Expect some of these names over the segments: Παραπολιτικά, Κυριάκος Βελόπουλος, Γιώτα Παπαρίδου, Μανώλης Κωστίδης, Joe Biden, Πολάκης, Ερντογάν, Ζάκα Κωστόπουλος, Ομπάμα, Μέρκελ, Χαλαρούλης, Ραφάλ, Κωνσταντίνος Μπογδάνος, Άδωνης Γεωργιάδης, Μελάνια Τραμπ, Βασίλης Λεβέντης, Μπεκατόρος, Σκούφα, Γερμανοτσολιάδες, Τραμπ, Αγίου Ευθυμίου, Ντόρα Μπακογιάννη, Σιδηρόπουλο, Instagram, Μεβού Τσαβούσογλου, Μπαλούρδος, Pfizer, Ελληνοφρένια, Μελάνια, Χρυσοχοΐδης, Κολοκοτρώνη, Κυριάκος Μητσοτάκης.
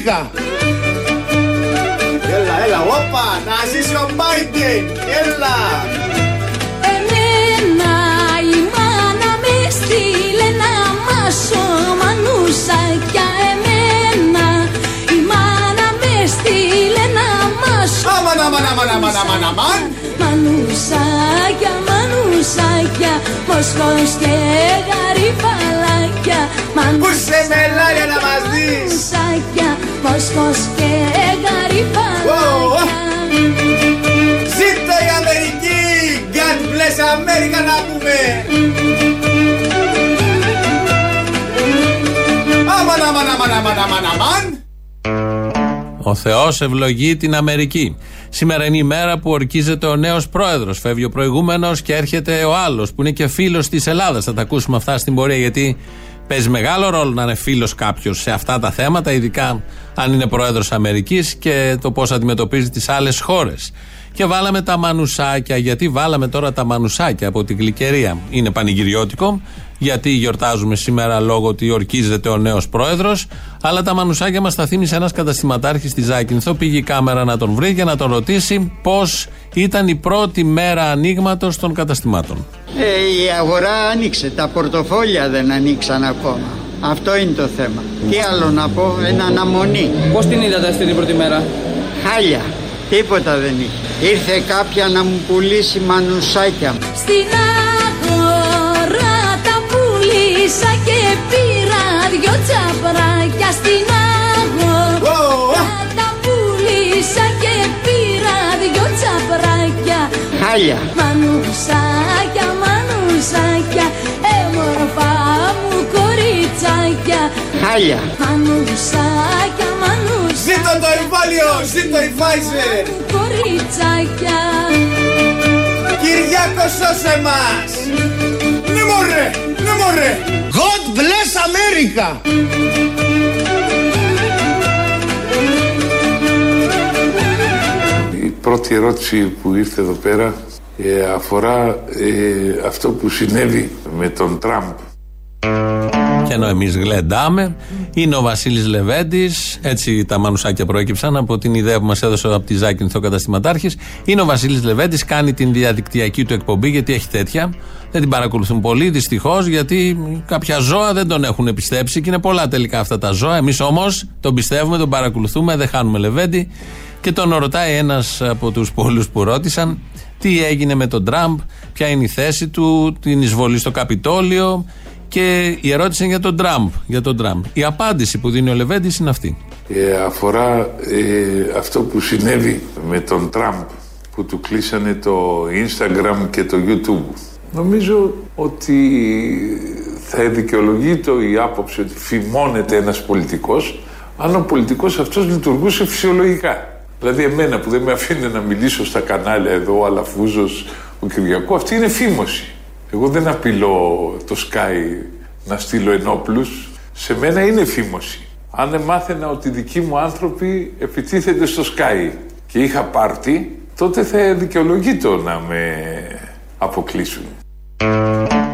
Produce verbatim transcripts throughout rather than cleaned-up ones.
ήσυχα. Έλα, έλα, όπα, να ζήσει ο Biden, έλα. Εμένα η μάνα με στείλε να μάσω μανούσακια. Εμένα η μάνα με στείλε να μάσω μανούσακια, μανούσακια, μοσχός και γαριφαλάκια. Πούσε μελάνια να μας δεις. Μανούσακια, μοσχός και γαριφαλάκια. Ζήτω η Αμερική, God bless America να πούμε. Αμαν, αμαν, αμαν, αμαν, αμαν, αμαν. Ο Θεός ευλογεί την Αμερική. Σήμερα είναι η μέρα που ορκίζεται ο νέος πρόεδρος. Φεύγει ο προηγούμενος και έρχεται ο άλλος που είναι και φίλος της Ελλάδας. Θα τα ακούσουμε αυτά στην πορεία, γιατί παίζει μεγάλο ρόλο να είναι φίλος κάποιος σε αυτά τα θέματα, ειδικά αν είναι πρόεδρος Αμερικής και το πώς αντιμετωπίζει τις άλλες χώρες. Και βάλαμε τα μανουσάκια. Γιατί βάλαμε τώρα τα μανουσάκια από την Γλυκερία? Είναι πανηγυριώτικο, γιατί γιορτάζουμε σήμερα λόγω ότι ορκίζεται ο νέος πρόεδρος. Αλλά τα μανουσάκια μας τα θύμισε ένας καταστηματάρχης στη Ζάκυνθο. Πήγε η κάμερα να τον βρει για να τον ρωτήσει πώς ήταν η πρώτη μέρα ανοίγματος των καταστημάτων. Ε, η αγορά άνοιξε, τα πορτοφόλια δεν ανοίξαν ακόμα. Αυτό είναι το θέμα. Τι άλλο να πω, ένα αναμονή. Πώς την είδατε αυτή την πρώτη μέρα? Χάλια. Τίποτα δεν είχε. Ήρθε κάποια να μου πουλήσει μανουσάκια. Στην αγορά τα πουλήσα και πήρα δυο τσαπράκια. Στην αγορά oh, oh. τα πουλήσα και πήρα δυο τσαπράκια. Χάλια. Μανουσάκια, μανουσάκια, έμορφα μου κοριτσάκια. Χάλια. Μανουσάκια, μανουσάκια. Ζήτω το εμβόλιο, ζήτω η Pfizer. Κοριτσάκια, Κυριάκο, σώσε μας. Ναι μωρέ, ναι μωρέ. God bless America. Η πρώτη ερώτηση που ήρθε εδώ πέρα ε, αφορά ε, αυτό που συνέβη με τον Τραμπ. Και ενώ εμείς γλεντάμε, είναι ο Βασίλης Λεβέντης. Έτσι τα μανουσάκια προέκυψαν από την ιδέα που μας έδωσε από τη Ζάκυνθο καταστηματάρχης. Είναι ο Βασίλης Λεβέντης, κάνει την διαδικτυακή του εκπομπή, γιατί έχει τέτοια. Δεν την παρακολουθούν πολύ, δυστυχώς, γιατί κάποια ζώα δεν τον έχουν πιστέψει και είναι πολλά τελικά αυτά τα ζώα. Εμείς όμως τον πιστεύουμε, τον παρακολουθούμε, δεν χάνουμε Λεβέντη. Και τον ρωτάει ένας από τους πολλούς που ρώτησαν τι έγινε με τον Τραμπ, ποια είναι η θέση του, την εισβολή στο Καπιτόλιο. Και η ερώτηση είναι για τον Τραμπ, για τον Τραμπ. Η απάντηση που δίνει ο Λεβέντης είναι αυτή. Ε, αφορά ε, αυτό που συνέβη με τον Τραμπ, που του κλείσανε το Instagram και το YouTube. Νομίζω ότι θα δικαιολογείται η άποψη ότι φημώνεται ένας πολιτικός, αν ο πολιτικός αυτός λειτουργούσε φυσιολογικά. Δηλαδή εμένα που δεν με αφήνε να μιλήσω στα κανάλια εδώ, ο Αλαφούζος, ο Κυριακό, αυτή είναι φήμωση. Εγώ δεν απειλώ το Sky να στείλω ενόπλους. Σε μένα είναι φήμωση. Αν μάθαινα ότι δικοί μου άνθρωποι επιτίθενται στο Sky και είχα πάρτι, τότε θα δικαιολογείται να με αποκλείσουν.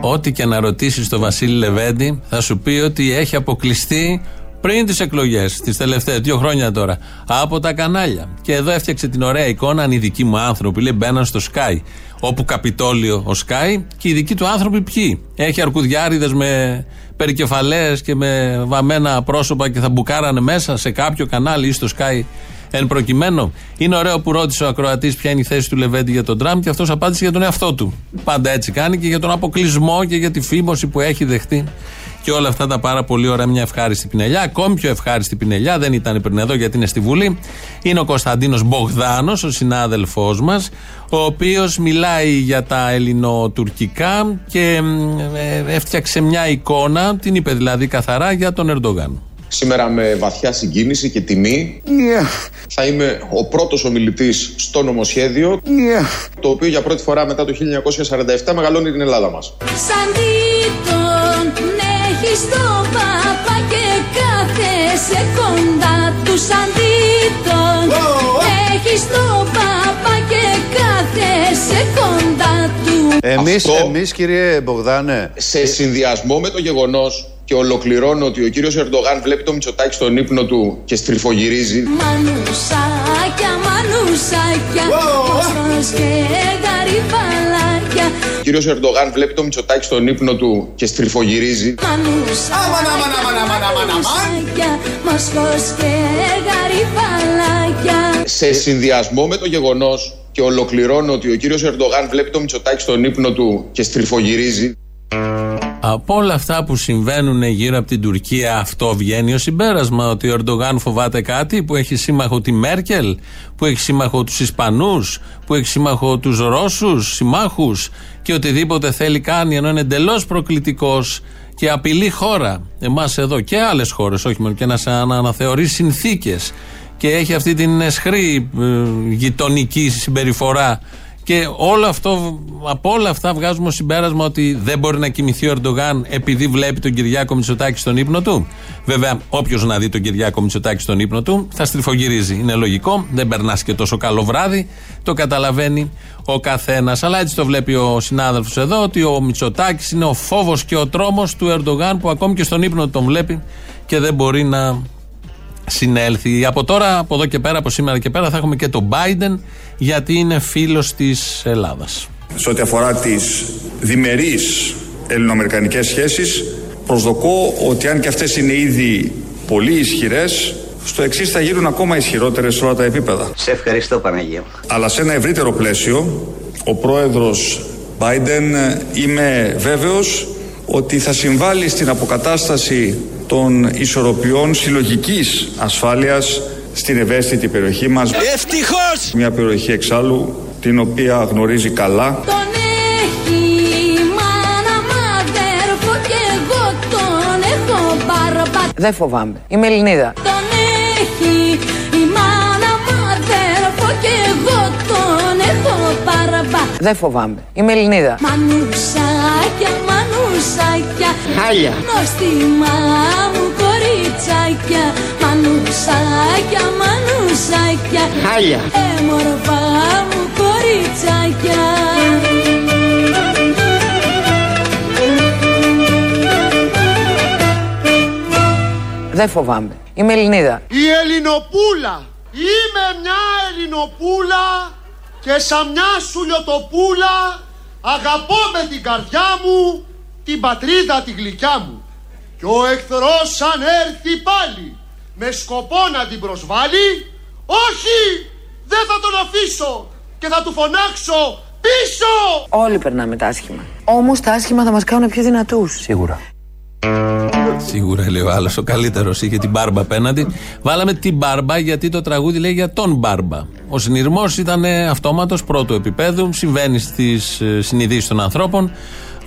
Ό,τι και να ρωτήσεις τον Βασίλη Λεβέντη, θα σου πει ότι έχει αποκλειστεί πριν τις εκλογές, τις τελευταίες δύο χρόνια τώρα, από τα κανάλια. Και εδώ έφτιαξε την ωραία εικόνα, αν οι δικοί μου άνθρωποι, λέει, μπαίναν στο Sky. Όπου Καπιτόλιο ο Sky, και οι δικοί του άνθρωποι ποιοι? Έχει αρκουδιάριδες με περικεφαλές και με βαμμένα πρόσωπα και θα μπουκάρανε μέσα σε κάποιο κανάλι ή στο Sky εν προκειμένου? Είναι ωραίο που ρώτησε ο ακροατής ποια είναι η θέση του Λεβέντη για τον Τραμπ και αυτός απάντησε για τον εαυτό του. Πάντα έτσι κάνει, και για τον αποκλεισμό και για τη φήμωση που έχει δεχτεί. Και όλα αυτά τα πάρα πολύ ωραία, μια ευχάριστη πινελιά. Ακόμη πιο ευχάριστη πινελιά, δεν ήταν πριν εδώ γιατί είναι στη Βουλή. Είναι ο Κωνσταντίνος Μπογδάνος, ο συνάδελφός μας, ο οποίος μιλάει για τα ελληνοτουρκικά και έφτιαξε μια εικόνα, την είπε δηλαδή καθαρά, για τον Ερντογάν. Σήμερα με βαθιά συγκίνηση και τιμή yeah. θα είμαι ο πρώτος ομιλητής στο νομοσχέδιο yeah. το οποίο για πρώτη φορά μετά το χίλια εννιακόσια σαράντα επτά μεγαλώνει την Ελλάδα μας. Έχεις τον Παπά και κάθεσαι κοντά του. Σαν δίτον oh. έχεις τον Παπά και κάθεσαι κοντά του. Εμείς, Αυτό, εμείς κύριε Μπογδάνε, σε συνδυασμό με το γεγονός Και ολοκληρώνω ότι ο κύριος Ερντογάν βλέπει το Μητσοτάκη στον ύπνο του και στριφογυρίζει. Μανουσάκια, μανουσάκια, πόσος και γαριβαλάκια. Ο κύριος Ερντογάν βλέπει το Μητσοτάκη στον ύπνο του και στριφογυρίζει. Σε συνδυασμό με το γεγονός, και ολοκληρώνω ότι ο κύριος Ερντογάν βλέπει το Μητσοτάκη στον ύπνο του και στριφογυρίζει. Από όλα αυτά που συμβαίνουν γύρω από την Τουρκία, αυτό βγαίνει ως συμπέρασμα, ότι ο Ερντογάν φοβάται κάτι που έχει σύμμαχο τη Μέρκελ, που έχει σύμμαχο τους Ισπανούς, που έχει σύμμαχο τους Ρώσους, συμμάχους, και οτιδήποτε θέλει κάνει, ενώ είναι εντελώς προκλητικός και απειλεί χώρα, εμάς εδώ και άλλες χώρες, όχι μόνο, και να αναθεωρεί συνθήκες, και έχει αυτή την αισχρή γειτονική συμπεριφορά. Και όλο αυτό, από όλα αυτά βγάζουμε συμπέρασμα ότι δεν μπορεί να κοιμηθεί ο Ερντογάν επειδή βλέπει τον Κυριάκο Μητσοτάκη στον ύπνο του. Βέβαια, όποιος να δει τον Κυριάκο Μητσοτάκη στον ύπνο του θα στριφογυρίζει. Είναι λογικό, δεν περνάς και τόσο καλό βράδυ, το καταλαβαίνει ο καθένας. Αλλά έτσι το βλέπει ο συνάδελφος εδώ, ότι ο Μητσοτάκης είναι ο φόβος και ο τρόμος του Ερντογάν, που ακόμη και στον ύπνο του τον βλέπει και δεν μπορεί να συνέλθει. Από τώρα, από εδώ και πέρα, από σήμερα και πέρα, θα έχουμε και τον Biden, γιατί είναι φίλος της Ελλάδας. Σε ό,τι αφορά τις διμερείς ελληνοαμερικανικές σχέσεις, προσδοκώ ότι αν και αυτές είναι ήδη πολύ ισχυρές, στο εξής θα γίνουν ακόμα ισχυρότερες σε όλα τα επίπεδα. Σε ευχαριστώ, Παναγία. Αλλά σε ένα ευρύτερο πλαίσιο, ο πρόεδρος Biden, είμαι βέβαιος ότι θα συμβάλλει στην αποκατάσταση των ισορροπιών συλλογικής ασφάλειας στην ευαίσθητη περιοχή μας. Ευτυχώς! Μια περιοχή εξάλλου την οποία γνωρίζει καλά. Τον έχει η μάνα μαδέρφο και εγώ τον έχω μπαρμπα. Δεν φοβάμαι. Είμαι Ελληνίδα. Τον έχει η μάνα μαδέρφο και εγώ τον έχω μπαρμπα. Δεν φοβάμαι. Είμαι Ελληνίδα. Μανουσάκια, μανουσάκια. Χάλια. Νόστιμα μου κοριτσάκια. Μανουσάκια, μανουσάκια. Χάλια. Έμορφα μου κοριτσάκια. Δεν φοβάμαι. Είμαι Ελληνίδα. Η Ελληνοπούλα. Είμαι μια Ελληνοπούλα και σαν μια σουλιοτοπούλα αγαπώ με την καρδιά μου την πατρίδα τη γλυκιά μου. Κι ο εχθρός αν έρθει πάλι με σκοπό να την προσβάλλει, όχι, δεν θα τον αφήσω και θα του φωνάξω πίσω. Όλοι περνάμε τα άσχημα, όμως τα άσχημα θα μας κάνουν πιο δυνατούς. Σίγουρα. Σίγουρα, λέει ο άλλος, ο καλύτερος, είχε την μπάρμπα απέναντι. Βάλαμε την μπάρμπα γιατί το τραγούδι λέει για τον μπάρμπα. Ο συνειρμός ήταν αυτόματος, πρώτου επίπεδου, συμβαίνει στις συνειδήσεις των ανθρώπων.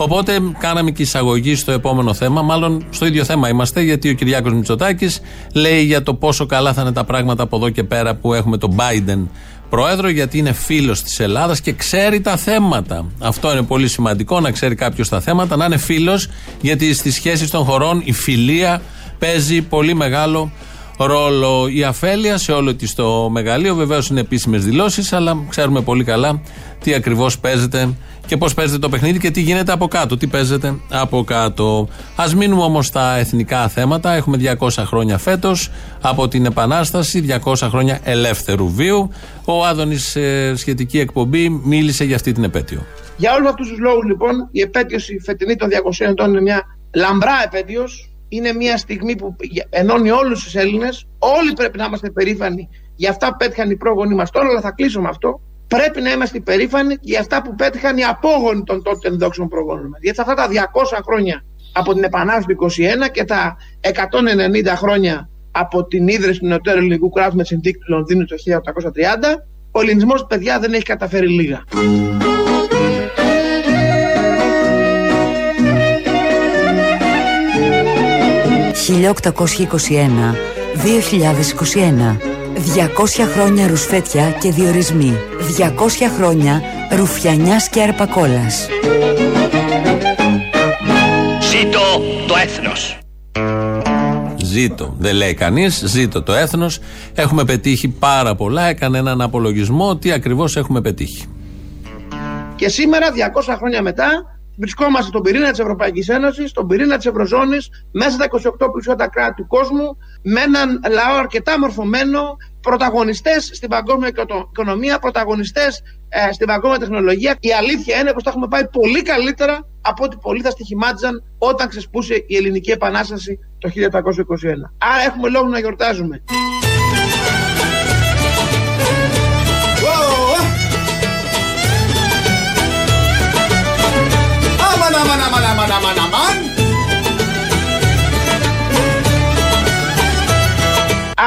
Οπότε κάναμε και εισαγωγή στο επόμενο θέμα, μάλλον στο ίδιο θέμα είμαστε, γιατί ο Κυριάκος Μητσοτάκης λέει για το πόσο καλά θα είναι τα πράγματα από εδώ και πέρα που έχουμε τον Biden πρόεδρο, γιατί είναι φίλος της Ελλάδας και ξέρει τα θέματα. Αυτό είναι πολύ σημαντικό, να ξέρει κάποιος τα θέματα, να είναι φίλος, γιατί στις σχέσεις των χωρών η φιλία παίζει πολύ μεγάλο ρόλο. Η αφέλεια σε όλο της το μεγαλείο, βεβαίως είναι επίσημες δηλώσεις, αλλά ξέρουμε πολύ καλά τι ακριβώς παίζεται και πώς παίζεται το παιχνίδι και τι γίνεται από κάτω, τι παίζεται από κάτω. Ας μείνουμε όμως στα εθνικά θέματα. Έχουμε διακόσια χρόνια φέτος από την Επανάσταση, διακόσια χρόνια ελεύθερου βίου. Ο Άδωνης σε σχετική εκπομπή μίλησε για αυτή την επέτειο. Για όλους αυτούς τους λόγους λοιπόν, η επέτειος η φετινή των διακοσίων ετών είναι μια λαμπρά επέτειος. Είναι μια στιγμή που ενώνει όλους τους Έλληνες. Όλοι πρέπει να είμαστε περήφανοι για αυτά που πέτυχαν οι πρόγονοι μας τώρα, αλλά θα κλείσω με αυτό. Πρέπει να είμαστε περήφανοι για αυτά που πέτυχαν οι απόγονοι των τότε ενδόξων προγόνων μας. Γιατί αυτά τα διακόσια χρόνια από την Επανάσταση του είκοσι ένα και τα εκατόν ενενήντα χρόνια από την ίδρυση του νεωτέρου ελληνικού κράτους με τη συνθήκη του Λονδίνου το χίλια οκτακόσια τριάντα, ο ελληνισμός, παιδιά, δεν έχει καταφέρει λίγα. χίλια οκτακόσια είκοσι ένα με δύο χιλιάδες είκοσι ένα, διακόσια χρόνια ρουσφέτια και διορισμοί, διακόσια χρόνια ρουφιανιάς και αρπακόλας. Ζήτω το έθνος. Ζήτω, δεν λέει κανείς, ζήτω το έθνος. Έχουμε πετύχει πάρα πολλά, έκανε έναν απολογισμό τι ακριβώς έχουμε πετύχει. Και σήμερα διακόσια χρόνια μετά βρισκόμαστε στον πυρήνα της Ευρωπαϊκής Ένωσης, στον πυρήνα της Ευρωζώνης, μέσα στα είκοσι οκτώ πλουσιότερα κράτη του κόσμου, με έναν λαό αρκετά μορφωμένο, πρωταγωνιστές στην παγκόσμια οικονομία, πρωταγωνιστές ε, στην παγκόσμια τεχνολογία. Η αλήθεια είναι πως τα έχουμε πάει πολύ καλύτερα από ό,τι πολλοί θα στοιχημάτιζαν όταν ξεσπούσε η Ελληνική Επανάσταση το χίλια επτακόσια είκοσι ένα. Άρα έχουμε λόγο να γιορτάζουμε. Αμάν, αμάν, αμάν, αμάν, αμάν.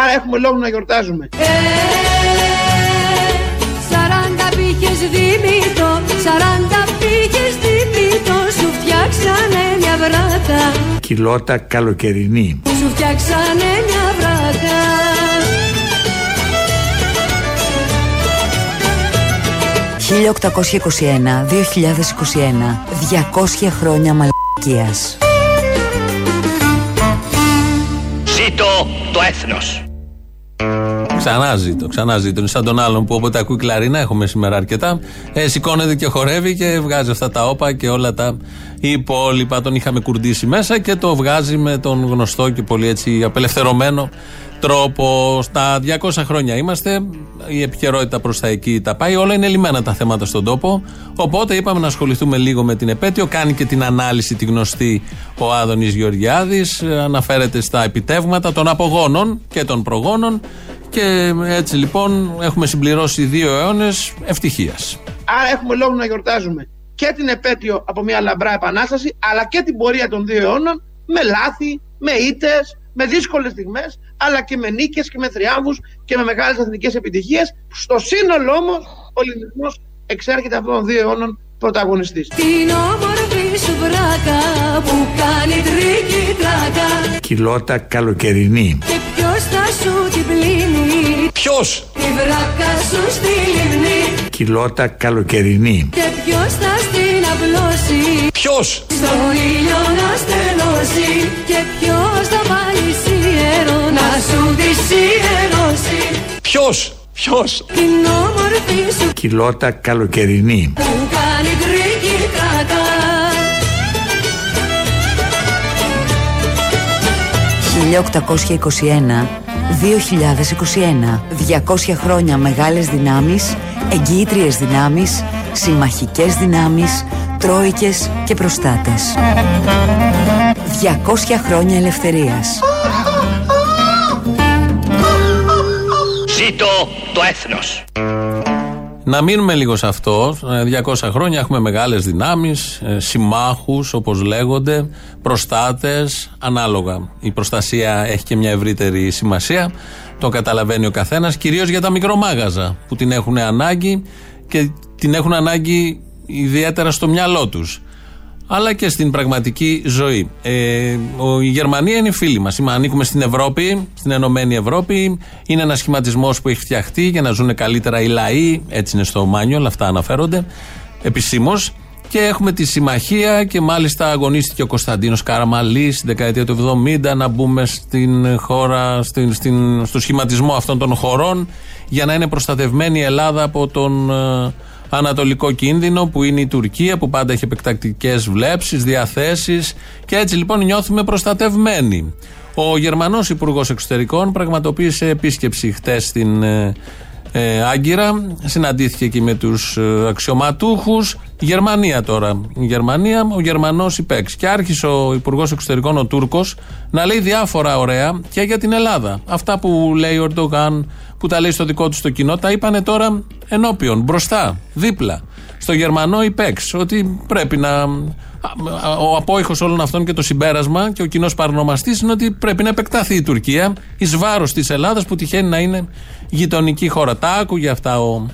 Άρα έχουμε λόγο να γιορτάζουμε. Ε, σαράντα πήγες Δήμητο, σαράντα πήγες Δήμητο, σου φτιάξανε μια βράτα. Κιλότα καλοκαιρινή. Σου φτιάξανε μια βράτα. χίλια οκτακόσια είκοσι ένα με δύο χιλιάδες είκοσι ένα, διακόσια χρόνια μαλακίας. Ζήτω το έθνος. Ξανά ζήτω, ξανά ζήτω. Σαν τον άλλον που όποτε ακούει κλαρίνα, έχουμε σήμερα αρκετά, ε, σηκώνεται και χορεύει και βγάζει αυτά τα όπα και όλα τα υπόλοιπα. Τον είχαμε κουρντήσει μέσα και το βγάζει με τον γνωστό και πολύ έτσι απελευθερωμένο τρόπο. Στα διακόσια χρόνια είμαστε, η επικαιρότητα προς τα εκεί τα πάει, όλα είναι λυμμένα τα θέματα στον τόπο, οπότε είπαμε να ασχοληθούμε λίγο με την επέτειο. Κάνει και την ανάλυση τη γνωστή ο Άδωνης Γεωργιάδης, αναφέρεται στα επιτεύγματα των απογόνων και των προγόνων και έτσι λοιπόν έχουμε συμπληρώσει δύο αιώνες ευτυχίας. Άρα έχουμε λόγο να γιορτάζουμε και την επέτειο από μια λαμπρά επανάσταση, αλλά και την πορεία των δύο αιώνων με λάθη, με ήττες, με δύσκολες στιγμές, αλλά και με νίκες και με θριάμβους και με μεγάλες εθνικές επιτυχίες. Στο σύνολο όμως, ο Ελληνισμός εξέρχεται από τον δύο αιώνων πρωταγωνιστής. Την όμορφη σου βράκα που κάνει τρίκι τράκα. Κιλότα καλοκαιρινή. Και ποιος θα σου την πλύνει. Ποιος. Τη βράκα σου στη λιμνή. Κιλότα καλοκαιρινή. Και ποιος θα στην απλώσει. Ποιος. Στο ήλιο να στενώσει. Και ποιος θα βάλει σιέρο να σου τη σιερώσει. Ποιος. Ποιος. Την όμορφη σου κιλότα καλοκαιρινή. Που κάνει τρίκι τράκα. χίλια οκτακόσια είκοσι ένα με δύο χιλιάδες είκοσι ένα, διακόσια χρόνια μεγάλες δυνάμεις, εγγυήτριες δυνάμεις, συμμαχικές δυνάμεις, τρόικες και προστάτες. διακόσια χρόνια ελευθερίας. Ζήτω το έθνος. Να μείνουμε λίγο σε αυτό. διακόσια χρόνια έχουμε μεγάλες δυνάμεις, συμμάχους όπως λέγονται, προστάτες, ανάλογα. Η προστασία έχει και μια ευρύτερη σημασία, το καταλαβαίνει ο καθένας, κυρίως για τα μικρομάγαζα που την έχουν ανάγκη και την έχουν ανάγκη ιδιαίτερα στο μυαλό τους, αλλά και στην πραγματική ζωή. Ε, η Γερμανία είναι φίλη μας. Ανήκουμε στην Ευρώπη, στην Ενωμένη Ευρώπη. Είναι ένας σχηματισμός που έχει φτιαχτεί για να ζουν καλύτερα οι λαοί. Έτσι είναι στο μάνιο, αυτά αναφέρονται επισήμως. Και έχουμε τη συμμαχία και μάλιστα αγωνίστηκε ο Κωνσταντίνος Καραμαλής στην δεκαετία του εβδομήντα να μπούμε στην χώρα, στην, στην, στο σχηματισμό αυτών των χωρών για να είναι προστατευμένη η Ελλάδα από τον ανατολικό κίνδυνο που είναι η Τουρκία, που πάντα έχει επεκτακτικές βλέψεις, διαθέσεις και έτσι λοιπόν νιώθουμε προστατευμένοι. Ο Γερμανός Υπουργός Εξωτερικών πραγματοποίησε επίσκεψη χτες στην ε, ε, Άγκυρα, συναντήθηκε και με τους ε, αξιωματούχους. Γερμανία τώρα, η Γερμανία, ο Γερμανός υπέξ και άρχισε ο Υπουργός Εξωτερικών ο Τούρκος να λέει διάφορα ωραία και για την Ελλάδα. Αυτά που λέει ο Ερντογάν, που τα λέει στο δικό του το κοινό, τα είπανε τώρα ενώπιον, μπροστά, δίπλα, στο Γερμανό υπέξ, ότι πρέπει να, ο απόϊχος όλων αυτών και το συμπέρασμα και ο κοινός παρονομαστής είναι ότι πρέπει να επεκταθεί η Τουρκία εις βάρος της Ελλάδας που τυχαίνει να είναι γειτονική χώρα. Τα άκουγε αυτά ο,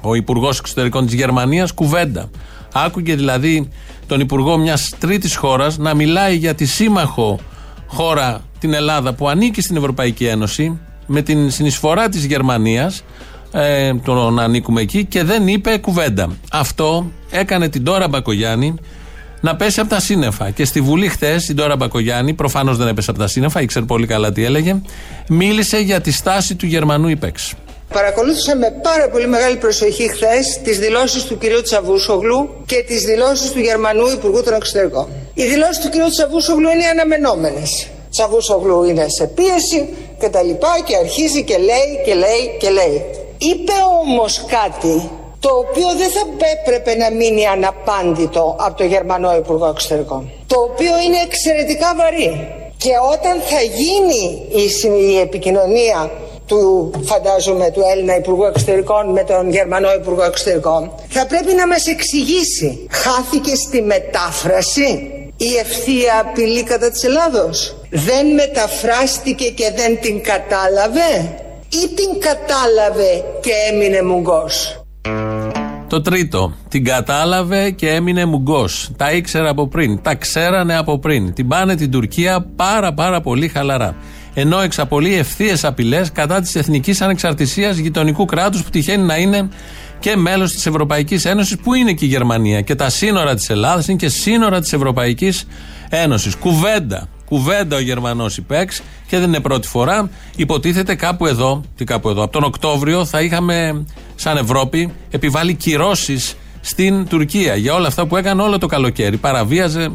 ο Υπουργός Εξωτερικών της Γερμανίας, κουβέντα. Άκουγε δηλαδή τον Υπουργό μιας τρίτης χώρας να μιλάει για τη σύμμαχο χώρα την Ελλάδα που ανήκει στην Ευρωπαϊκή Ένωση, με την συνεισφορά της Γερμανίας, ε, το να ανήκουμε εκεί, και δεν είπε κουβέντα. Αυτό έκανε την Ντόρα Μπακογιάννη να πέσει από τα σύννεφα. Και στη Βουλή χθες η Ντόρα Μπακογιάννη, προφανώς δεν έπεσε από τα σύννεφα, ήξερε πολύ καλά τι έλεγε, μίλησε για τη στάση του Γερμανού υπέξ. Παρακολούθησα με πάρα πολύ μεγάλη προσοχή χθες τις δηλώσεις του κυρίου Τσαβούσογλου και τις δηλώσεις του Γερμανού Υπουργού των Εξωτερικών. Οι δηλώσεις του κυρίου Τσαβούσογλου είναι αναμενόμενες. Τσαβούσογλου είναι σε πίεση και τα λοιπά και αρχίζει και λέει και λέει και λέει. Είπε όμως κάτι το οποίο δεν θα έπρεπε να μείνει αναπάντητο από το Γερμανό Υπουργό Εξωτερικών. Το οποίο είναι εξαιρετικά βαρύ. Και όταν θα γίνει η επικοινωνία του, φαντάζομαι, του Έλληνα Υπουργού Εξωτερικών με τον Γερμανό Υπουργό Εξωτερικών, θα πρέπει να μας εξηγήσει. Χάθηκε στη μετάφραση η ευθεία απειλή κατά της Ελλάδος? Δεν μεταφράστηκε και δεν την κατάλαβε? Ή την κατάλαβε και έμεινε μουγκός? Το τρίτο, την κατάλαβε και έμεινε μουγκός. Τα ήξερε από πριν, τα ξέρανε από πριν. Την πάνε την Τουρκία πάρα πάρα πολύ χαλαρά. Ενώ εξαπολύει ευθείες απειλές κατά της εθνικής ανεξαρτησίας γειτονικού κράτους που τυχαίνει να είναι και μέλος της Ευρωπαϊκής Ένωσης, που είναι και η Γερμανία. Και τα σύνορα της Ελλάδας είναι και σύνορα της Ευρωπαϊκής Ένωσης. Κουβέντα. Κουβέντα ο Γερμανός υπέξ, και δεν είναι πρώτη φορά. Υποτίθεται κάπου εδώ, τι κάπου εδώ, από τον Οκτώβριο θα είχαμε σαν Ευρώπη επιβάλει κυρώσεις στην Τουρκία για όλα αυτά που έκανε όλο το καλοκαίρι. Παραβίαζε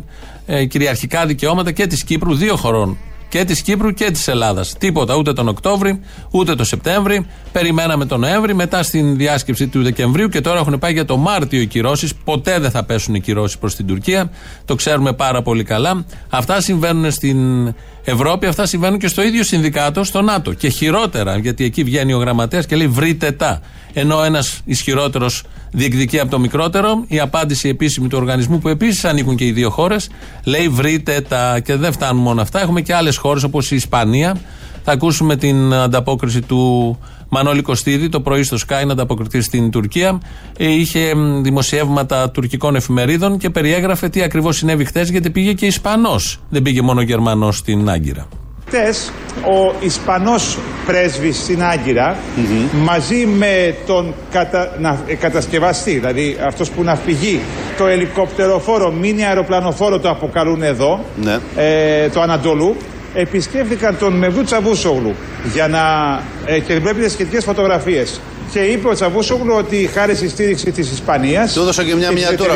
ε, κυριαρχικά δικαιώματα και της Κύπρου, δύο χωρών. Και της Κύπρου και της Ελλάδας. Τίποτα, ούτε τον Οκτώβρη, ούτε τον Σεπτέμβρη. Περιμέναμε τον Νοέμβρη, μετά στην διάσκεψη του Δεκεμβρίου, και τώρα έχουν πάει για το Μάρτιο οι κυρώσεις. Ποτέ δεν θα πέσουν οι κυρώσεις προς την Τουρκία. Το ξέρουμε πάρα πολύ καλά. Αυτά συμβαίνουν στην Ευρώπη, αυτά συμβαίνουν και στο ίδιο συνδικάτο, στο ΝΑΤΟ. Και χειρότερα, γιατί εκεί βγαίνει ο γραμματέας και λέει βρείτε τα. Ενώ ένας ισχυρότερος διεκδικεί από το μικρότερο. Η απάντηση επίσημη του οργανισμού, που επίσης ανήκουν και οι δύο χώρες, λέει βρείτε τα. Και δεν φτάνουν μόνο αυτά. Έχουμε και άλλες χώρες όπως η Ισπανία. Θα ακούσουμε την ανταπόκριση του Μανώλη Κωστίδη το πρωί στο Sky, να ανταποκριθεί στην Τουρκία. Είχε δημοσιεύματα τουρκικών εφημερίδων και περιέγραφε τι ακριβώς συνέβη χτες, γιατί πήγε και Ισπανός. Δεν πήγε μόνο Γερμανός στην Άγκυρα. Χτες ο Ισπανός πρέσβης στην Άγκυρα, mm-hmm. μαζί με τον κατα... να... κατασκευαστή, δηλαδή αυτός που ναυπηγεί το ελικοπτεροφόρο, μίνι αεροπλανοφόρο το αποκαλούν εδώ, mm-hmm. ε, το Ανατολού, επισκέφθηκαν τον Μεβού Τσαβούσογλου για να ε, και βλέπετε σχετικές φωτογραφίες. Και είπε ο Τσαβούσογλου ότι χάρη στη στήριξη της Ισπανίας, του έδωσα και μια μινιατούρα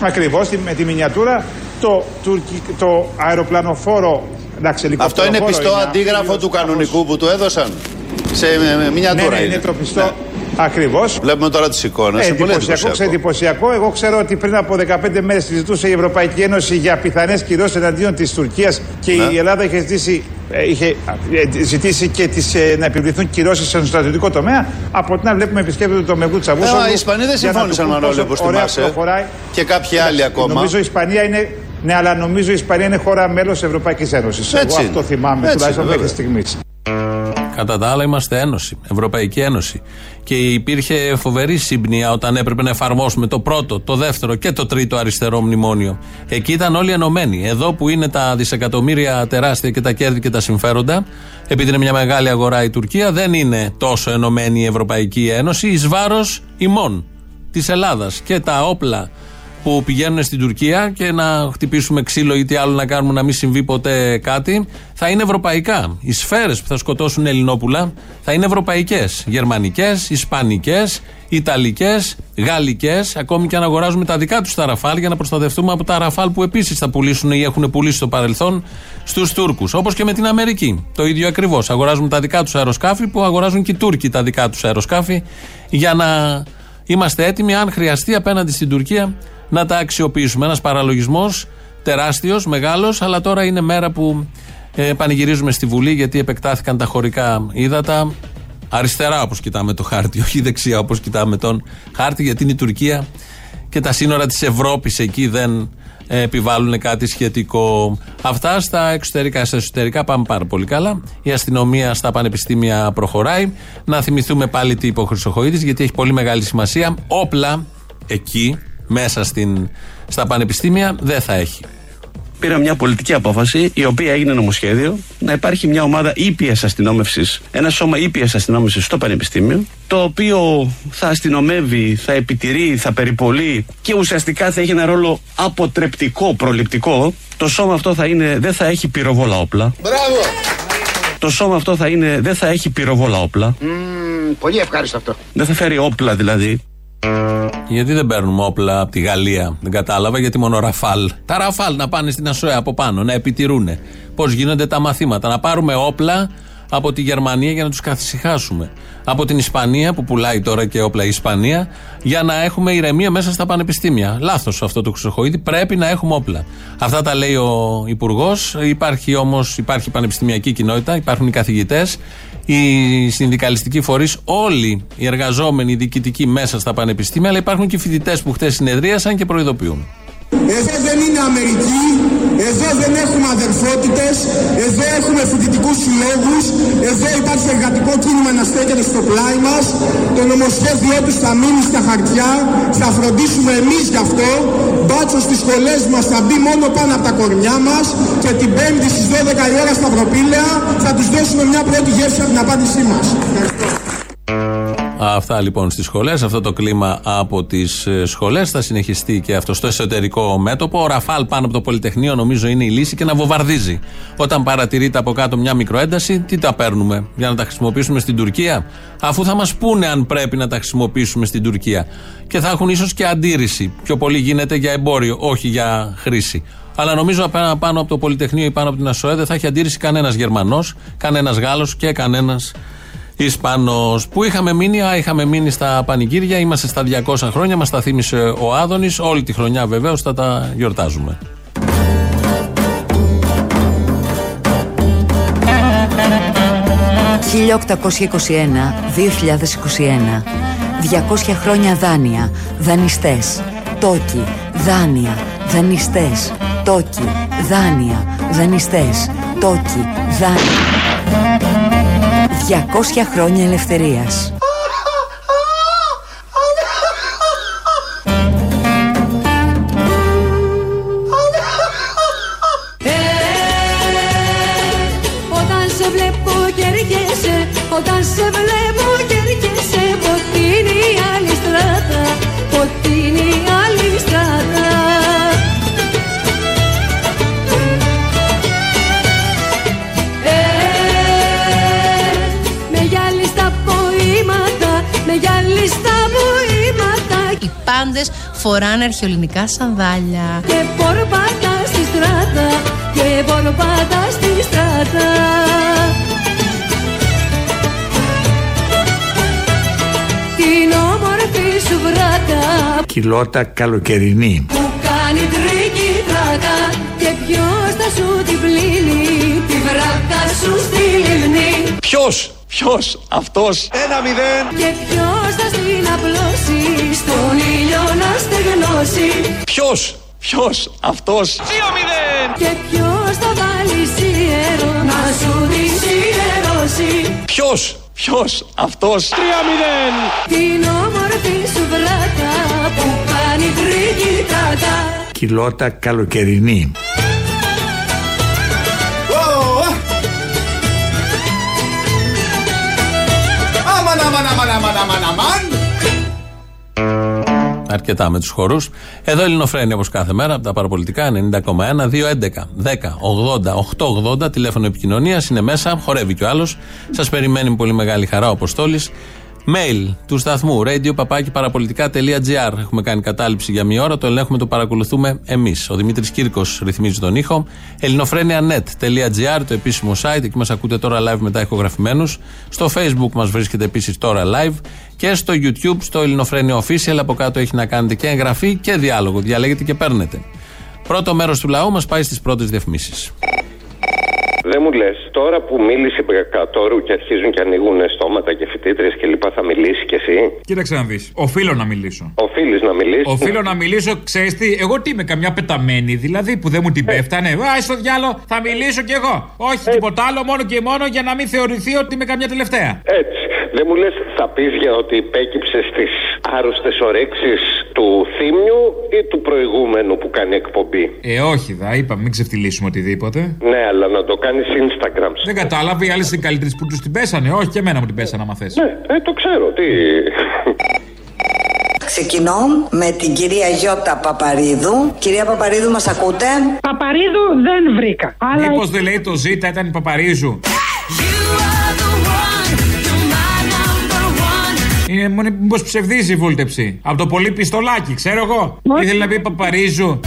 ακριβώς, με τη μινιατούρα, το, το, το αεροπλανοφόρο. Εντάξει, αυτό είναι πιστό είναι αντίγραφο του κάπως... κανονικού που του έδωσαν σε μια ναι, τούρα. Ναι, είναι, είναι το πιστό. Ναι. Ακριβώς. Βλέπουμε τώρα τις εικόνες. Ε, εντυπωσιακό, εντυπωσιακό. Εγώ ξέρω ότι πριν από δεκαπέντε μέρες συζητούσε η Ευρωπαϊκή Ένωση για πιθανές κυρώσεις εναντίον της Τουρκίας και ναι. η Ελλάδα είχε ζητήσει, είχε ζητήσει και τις, να επιβληθούν κυρώσεις στον στρατιωτικό τομέα. Από την άλλη, βλέπουμε επισκέπτονται το Μεβού Τσαβούσογλου. Ναι, οι Ισπανοί δεν συμφώνησαν, Μανώλη, όπως θυμάσαι. Και κάποιοι άλλοι ακόμα. Νομίζω η Ισπανία είναι. Ναι, αλλά νομίζω η Ισπανία είναι χώρα μέλος Ευρωπαϊκής Ένωσης. Εγώ αυτό θυμάμαι, τουλάχιστον μέχρι στιγμής. Κατά τα άλλα, είμαστε Ένωση, Ευρωπαϊκή Ένωση. Και υπήρχε φοβερή σύμπνοια όταν έπρεπε να εφαρμόσουμε το πρώτο, το δεύτερο και το τρίτο αριστερό μνημόνιο. Εκεί ήταν όλοι ενωμένοι. Εδώ που είναι τα δισεκατομμύρια τεράστια και τα κέρδη και τα συμφέροντα, επειδή είναι μια μεγάλη αγορά η Τουρκία, δεν είναι τόσο ενωμένη η Ευρωπαϊκή Ένωση εις βάρος ημών της Ελλάδας και τα όπλα που πηγαίνουν στην Τουρκία, και να χτυπήσουμε ξύλο ή τι άλλο να κάνουμε να μην συμβεί ποτέ κάτι, θα είναι ευρωπαϊκά. Οι σφαίρες που θα σκοτώσουν Ελληνόπουλα θα είναι ευρωπαϊκές. Γερμανικές, Ισπανικές, Ιταλικές, Γαλλικές, ακόμη και αν αγοράζουμε τα δικά τους τα Ραφάλ για να προστατευτούμε από τα Ραφάλ που επίσης θα πουλήσουν ή έχουν πουλήσει στο παρελθόν στους Τούρκους. Όπως και με την Αμερική. Το ίδιο ακριβώς. Αγοράζουμε τα δικά τους αεροσκάφη που αγοράζουν και οι Τούρκοι τα δικά τους αεροσκάφη, για να είμαστε έτοιμοι αν χρειαστεί απέναντι στην Τουρκία να τα αξιοποιήσουμε. Ένας παραλογισμός τεράστιος, μεγάλος, αλλά τώρα είναι μέρα που ε, πανηγυρίζουμε στη Βουλή γιατί επεκτάθηκαν τα χωρικά ύδατα αριστερά όπως κοιτάμε το χάρτη, όχι δεξιά όπως κοιτάμε τον χάρτη, γιατί είναι η Τουρκία και τα σύνορα της Ευρώπης εκεί δεν ε, επιβάλλουν κάτι σχετικό. Αυτά στα εξωτερικά. Στα εσωτερικά πάμε πάρα πολύ καλά. Η αστυνομία στα πανεπιστήμια προχωράει. Να θυμηθούμε πάλι τι είπε ο Χρυσοχοΐδης, γιατί έχει πολύ μεγάλη σημασία. Όπλα εκεί μέσα στην, στα πανεπιστήμια δεν θα έχει. Πήρα μια πολιτική απόφαση, η οποία έγινε νομοσχέδιο, να υπάρχει μια ομάδα ήπιας αστυνόμευσης, ένα σώμα ήπιας αστυνόμευσης στο πανεπιστήμιο, το οποίο θα αστυνομεύει, θα επιτηρεί, θα περιπολεί και ουσιαστικά θα έχει ένα ρόλο αποτρεπτικό, προληπτικό. Το σώμα αυτό θα είναι, δεν θα έχει πυροβόλα όπλα. Μπράβο! Το σώμα αυτό θα είναι, δεν θα έχει πυροβόλα όπλα. Mm. πολύ ευχάριστο αυτό. Δεν θα φέρει όπλα δηλαδή? Γιατί δεν παίρνουμε όπλα από τη Γαλλία? Δεν κατάλαβα γιατί μόνο Ραφάλ. Τα Ραφάλ να πάνε στην Ασοέ από πάνω, να επιτηρούνε. Πώς γίνονται τα μαθήματα? Να πάρουμε όπλα από τη Γερμανία για να τους καθησυχάσουμε. Από την Ισπανία που πουλάει τώρα και όπλα η Ισπανία, για να έχουμε ηρεμία μέσα στα πανεπιστήμια. Λάθος αυτό το Χρυσοχοΐδη, πρέπει να έχουμε όπλα. Αυτά τα λέει ο Υπουργός. Υπάρχει όμως, υπάρχει πανεπιστημιακή κοινότητα, υπάρχουν οι καθηγητές, οι συνδικαλιστικοί φορείς, όλοι οι εργαζόμενοι, οι διοικητικοί μέσα στα πανεπιστήμια, αλλά υπάρχουν και φοιτητές που χτες συνεδρίασαν και προειδοποιούν. Εδώ δεν είναι Αμερική, εδώ δεν έχουμε αδερφότητες, εδώ έχουμε φοιτητικούς συλλόγους, εδώ υπάρχει εργατικό κίνημα να στέκεται στο πλάι μας, το νομοσχέδιό τους θα μείνει στα χαρτιά, θα φροντίσουμε εμείς γι' αυτό, μπάτσο στις σχολές μας θα μπει μόνο πάνω από τα κορμιά μας και την Πέμπτη στις δώδεκα η ώρα στα Προπήλαια θα τους δώσουμε μια πρώτη γεύση από την απάντησή μας. Αυτά λοιπόν στις σχολές, αυτό το κλίμα από τις σχολές θα συνεχιστεί και αυτό στο εσωτερικό μέτωπο. Ο Ραφάλ πάνω από το Πολυτεχνείο νομίζω είναι η λύση, και να βομβαρδίζει. Όταν παρατηρείται από κάτω μια μικροένταση, τι τα παίρνουμε? Για να τα χρησιμοποιήσουμε στην Τουρκία? Αφού θα μας πούνε αν πρέπει να τα χρησιμοποιήσουμε στην Τουρκία. Και θα έχουν ίσως και αντίρρηση. Πιο πολύ γίνεται για εμπόριο, όχι για χρήση. Αλλά νομίζω πάνω από το Πολυτεχνείο ή πάνω από την ΑΣΟΕ δεν θα έχει αντίρρηση κανένας Γερμανός, κανένας Γάλλος και κανένας Ισπανός. Που είχαμε μείνει, α, είχαμε μείνει στα πανηγύρια, είμαστε στα διακόσια χρόνια, μας τα θύμισε ο Άδωνης, όλη τη χρονιά βεβαίως θα τα γιορτάζουμε. χίλια οκτακόσια είκοσι ένα με δύο χιλιάδες είκοσι ένα διακόσια χρόνια δάνεια, δανειστές, τόκοι, δάνεια, δανειστές, τόκοι, δάνεια, δανειστές, τόκοι, δάνεια. διακόσια χρόνια ελευθερίας. Όταν σε βλέπω και έρχεσαι, όταν σε βλέπω και έρχεσαι, ποτή είναι η άλλη στράτα, ποτή είναι η άλλη στράτα. Οι πάντες φοράνε αρχαιοληνικά σανδάλια και πορπάτα στη στράτα, και πορπάτα στη στράτα. Την όμορφη σου βράτα, κιλότα καλοκαιρινή, που κάνει τρίκι τράκα, και ποιος θα σου την πλύνει, τη βράτα σου στη λιμνή? Ποιος? Ποιος? Αυτός. Ένα μηδέν. Και ποιος θα στην απλώσει, στον ήλιο να στεγνώσει? Ποιος? Ποιος? Αυτός. Δύο μηδέν. Και ποιος θα βάλει σιέρο, να σου τη σιερώσει? Ποιος? Ποιος? Αυτός. Τρία μηδέν. Την όμορφη σου βράτα, που κάνει βρήκη τράτα, κιλότα καλοκαιρινή. Αρκετά με τους χορούς. Εδώ Ελληνοφρένη όπως κάθε μέρα από τα παραπολιτικά ενενήντα κόμμα ένα, διακόσια έντεκα, δέκα, ογδόντα, οκτακόσια ογδόντα τηλέφωνο επικοινωνίας, είναι μέσα, χορεύει κι ο άλλος. Σας περιμένει με πολύ μεγάλη χαρά ο Αποστόλης. Mail του σταθμού radio παπάκι παραπολιτικά τελεία τζι άρ. Έχουμε κάνει κατάληψη για μία ώρα, το ελέγχουμε, το παρακολουθούμε εμείς. Ο Δημήτρης Κύρκος ρυθμίζει τον ήχο. ελληνοφρένια τελεία νετ τελεία τζι άρ, το επίσημο site, εκεί μας ακούτε τώρα live μετά ηχογραφημένους. Στο Facebook μας βρίσκεται επίσης τώρα live και στο YouTube, στο Ελληνοφρένια Official. Από κάτω έχει να κάνετε και εγγραφή και διάλογο. Διαλέγετε και παίρνετε. Πρώτο μέρος του λαού μας πάει στις πρώτες διαφημίσεις. Δεν μου λες, τώρα που μίλησε Μπρακατόρου και αρχίζουν και ανοίγουν στόματα και φοιτήτρες και λοιπά, θα μιλήσει κι εσύ? Κοίταξε να δεις. Οφείλω να μιλήσω. Οφείλεις να μιλήσεις. Οφείλω να μιλήσω, ξέρεις τι, εγώ τι είμαι, καμιά πεταμένη δηλαδή που δεν μου την πέφτανε? Α, στο διάλο, θα μιλήσω κι εγώ. Όχι ε. τίποτα άλλο, μόνο και μόνο για να μην θεωρηθεί ότι είμαι καμιά τελευταία. Έτσι. Δεν μου λες, θα πεις για ότι υπέκυψε στις άρρωστες ορέξεις του Θήμιου ή του προηγούμενου που κάνει εκπομπή? Ε, όχι, δα, είπαμε, μην ξεφτυλίσουμε οτιδήποτε. Ναι, αλλά να το κάνεις Instagram. Δεν κατάλαβε, οι άλλες είναι καλύτερες που τους την πέσανε. Όχι, και εμένα μου την πέσανε, άμα θες. Ναι, ε, το ξέρω, τι. Ξεκινώ με την κυρία Γιώτα Παπαρίδου. Κυρία Παπαρίδου, μας ακούτε? Παπαρίδου δεν βρήκα. Αλλά... μήπως δεν λέει το Ζήτα, ήταν η Παπαρίζου? You are the one. Number one. Είναι μήπως ψευδής η βούλτεψη. Από το πολύ πιστολάκι, ξέρω εγώ. Ήθελε να πει Παπαρίζου.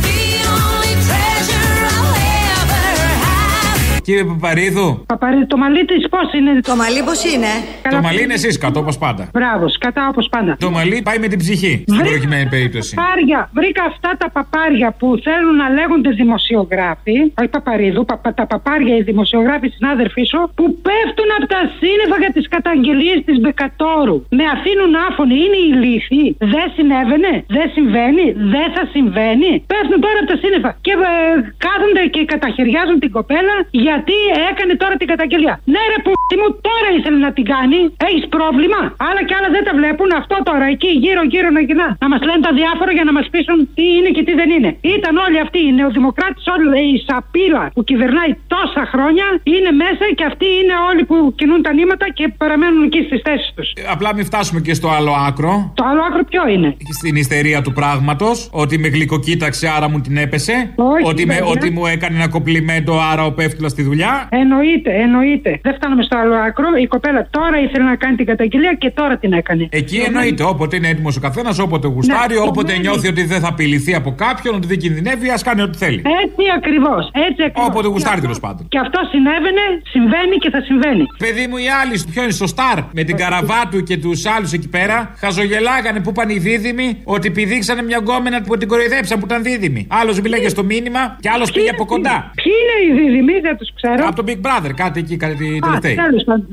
Κύριε Παπαρίδου. Παπαρίδου, το μαλλί της πώς είναι? Το μαλλί πώς είναι? Καλά, το μαλλί είναι σκατό όπως πάντα. Μπράβο, σκατά όπως πάντα. Το μαλλί πάει με την ψυχή. Στην προκειμένη περίπτωση. Παπάρια. Βρήκα αυτά τα παπάρια που θέλουν να λέγονται δημοσιογράφοι. Όχι Παπαρίδου, πα, τα παπάρια οι δημοσιογράφοι συνάδελφοί σου που πέφτουν από τα σύννεφα για τις καταγγελίες της Μπεκατόρου. Με αφήνουν άφωνοι. Είναι ηλίθιοι. Δεν συνέβαινε. Δεν συμβαίνει. Δεν θα συμβαίνει. Πέφτουν τώρα από τα σύννεφα και ε, κάθονται και καταχαιριάζουν την κοπέλα. Γιατί έκανε τώρα την καταγγελία. Ναι, ρε που μου, τώρα ήθελε να την κάνει. Έχεις πρόβλημα. Άλλα και άλλα δεν τα βλέπουν. Αυτό τώρα εκεί γύρω-γύρω να γυρνά. Να μας λένε τα διάφορα για να μας πείσουν τι είναι και τι δεν είναι. Ήταν όλοι αυτοί οι νεοδημοκράτες, όλοι η σαπίλα που κυβερνάει τόσα χρόνια. Είναι μέσα και αυτοί είναι όλοι που κινούν τα νήματα και παραμένουν εκεί στις θέσεις τους. Ε, απλά μην φτάσουμε και στο άλλο άκρο. Το άλλο άκρο ποιο είναι? Στην ιστερία του πράγματος. Ότι με γλυκοκοίταξε, άρα μου την έπεσε. Όχι, ότι, με, ότι μου έκανε ένα κομπλιμέντο, άρα ο πέφτυλας στη δουλειά. Εννοείται, εννοείται. Δεν φτάνουμε στο άλλο άκρο. Η κοπέλα τώρα ήθελε να κάνει την καταγγελία και τώρα την έκανε. Εκεί εννοείται. Όποτε είναι έτοιμος ο καθένας, όποτε γουστάρει, ναι, όποτε μένει. Νιώθει ότι δεν θα απειληθεί από κάποιον, ότι δεν κινδυνεύει, ας κάνει ό,τι θέλει. Έτσι ακριβώς. Έτσι ακριβώς. Όποτε γουστάρει τέλος πάντων. Και αυτό συνέβαινε, συμβαίνει και θα συμβαίνει. Παιδί μου, οι άλλοι ποιο είναι στο Σταρ με την Καραβάτου και τους άλλους εκεί πέρα χαζογελάγανε που πάνε οι δίδυμοι ότι πηδήξανε μια γκόμενα που την κοροϊδέψαν που ήταν δίδυμοι. Άλλος μιλάγε στο μήνυμα και άλλος πήγε από κοντά. Ποιοι είναι οι δίδυμοι? Δεν τους ξέρω. Από το Big Brother, κάτι εκεί, κάτι τελευταίο.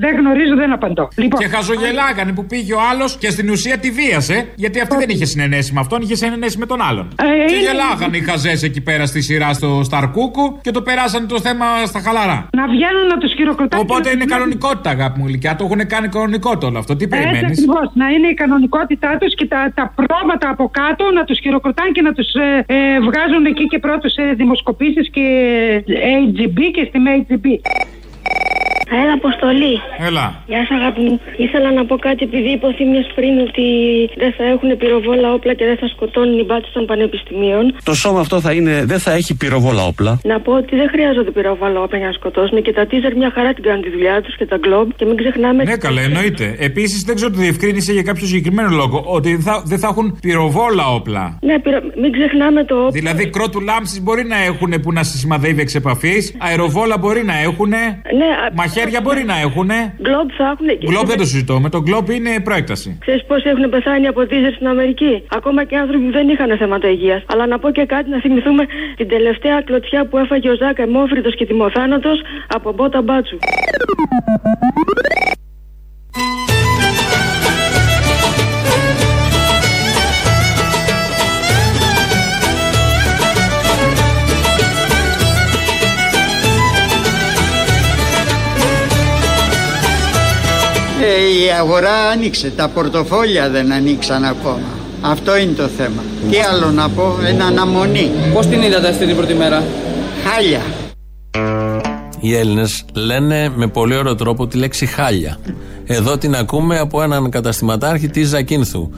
Δεν γνωρίζω, δεν απαντώ. Λοιπόν, και χαζογελάγανε που πήγε ο άλλος και στην ουσία τη βίασε, γιατί αυτή δεν είχε συνενέσει με αυτόν, είχε συνενέσει με τον άλλον. Ε, και γελάγανε οι χαζές εκεί πέρα στη σειρά στο Σταρκούκου και το περάσανε το θέμα στα χαλαρά. Να βγαίνουν να τους χειροκροτάνε. Οπότε είναι κανονικότητα, αγάπη μου γλυκιά. Το έχουν κάνει κανονικότητα όλο αυτό. Τι περιμένει? Ακριβώς, να είναι η κανονικότητά τους και τα, τα πρόβατα από κάτω να τους χειροκροτάνε και να τους ε, ε, βγάζουν εκεί και πρώτους σε δημοσκοπήσεις και έι τζι μπι και στη Μέιτζιμπι. Έλα, Αποστολή. Έλα. Γεια σας, αγάπη μου. Ήθελα να πω κάτι, επειδή υποθύμιες πριν ότι δεν θα έχουν πυροβόλα όπλα και δεν θα σκοτώνουν οι μπάτσες των πανεπιστημίων. Το σώμα αυτό θα είναι, δεν θα έχει πυροβόλα όπλα. Να πω ότι δεν χρειάζονται πυροβόλα όπλα για να σκοτώσουν και τα teaser μια χαρά την κάνουν τη δουλειά τους και τα γκλομπ και μην ξεχνάμε. Ναι, καλά, εννοείται. Επίσης δεν ξέρω, το διευκρίνησε για κάποιο συγκεκριμένο λόγο ότι θα, δεν θα έχουν πυροβόλα όπλα. Ναι, πυρο... μην ξεχνάμε το όπλο. Δηλαδή, κρότου λάμψης μπορεί να έχουν που να σημαδεύει εξ επαφής, αεροβόλα μπορεί να έχουν. Ναι, α... Χέρια μπορεί να έχουνε. Γκλόπ θα έχουνε. Γκλόπ δεν το συζητώ. Με το γκλόπ είναι προέκταση. Ξέρεις πόσοι έχουν πεθάνει από τίζερ στην Αμερική? Ακόμα και άνθρωποι που δεν είχαν θέματα υγείας. Αλλά να πω και κάτι, να θυμηθούμε την τελευταία κλωτσιά που έφαγε ο Ζάκα αιμόφρυτος και τιμοθάνατος από μπότα μπάτσου. Η αγορά άνοιξε, τα πορτοφόλια δεν ανοίξαν ακόμα. Αυτό είναι το θέμα. Τι άλλο να πω, εν αναμονή. Πώς την είδατε αυτή την πρώτη μέρα? Χάλια. Οι Έλληνες λένε με πολύ ωραίο τρόπο τη λέξη χάλια. Εδώ την ακούμε από έναν καταστηματάρχη της Ζακίνθου.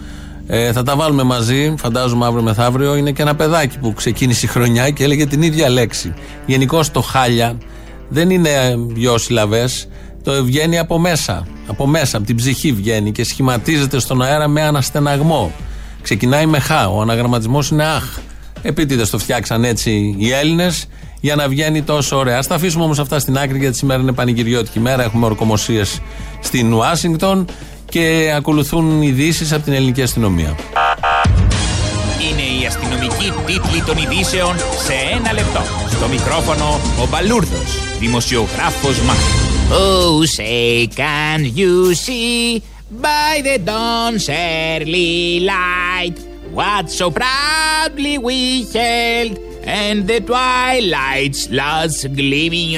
Ε, θα τα βάλουμε μαζί, φαντάζομαι αύριο μεθαύριο. Είναι και ένα παιδάκι που ξεκίνησε η χρονιά και έλεγε την ίδια λέξη. Γενικώς το χάλια δεν είναι δυο συλλαβές. Το βγαίνει από μέσα, από μέσα, από την ψυχή βγαίνει και σχηματίζεται στον αέρα με αναστεναγμό. Ξεκινάει με χα, ο αναγραμματισμός είναι αχ. Επίτηδες το φτιάξαν έτσι οι Έλληνες για να βγαίνει τόσο ωραία. Ας τα αφήσουμε όμως αυτά στην άκρη, γιατί σήμερα είναι πανηγυριώτικη μέρα, έχουμε ορκομοσίες στην Ουάσιγκτον και ακολουθούν ειδήσεις από την ελληνική αστυνομία. Είναι η αστυνομική τίτλη των ειδήσεων σε ένα λεπτό. Στο μικρόφωνο ο Μπαλούρδος, δημοσιογράφος Μάρκος. Oh, say can you see by the dawn's early light what so proudly we held and the twilight's last gleaming.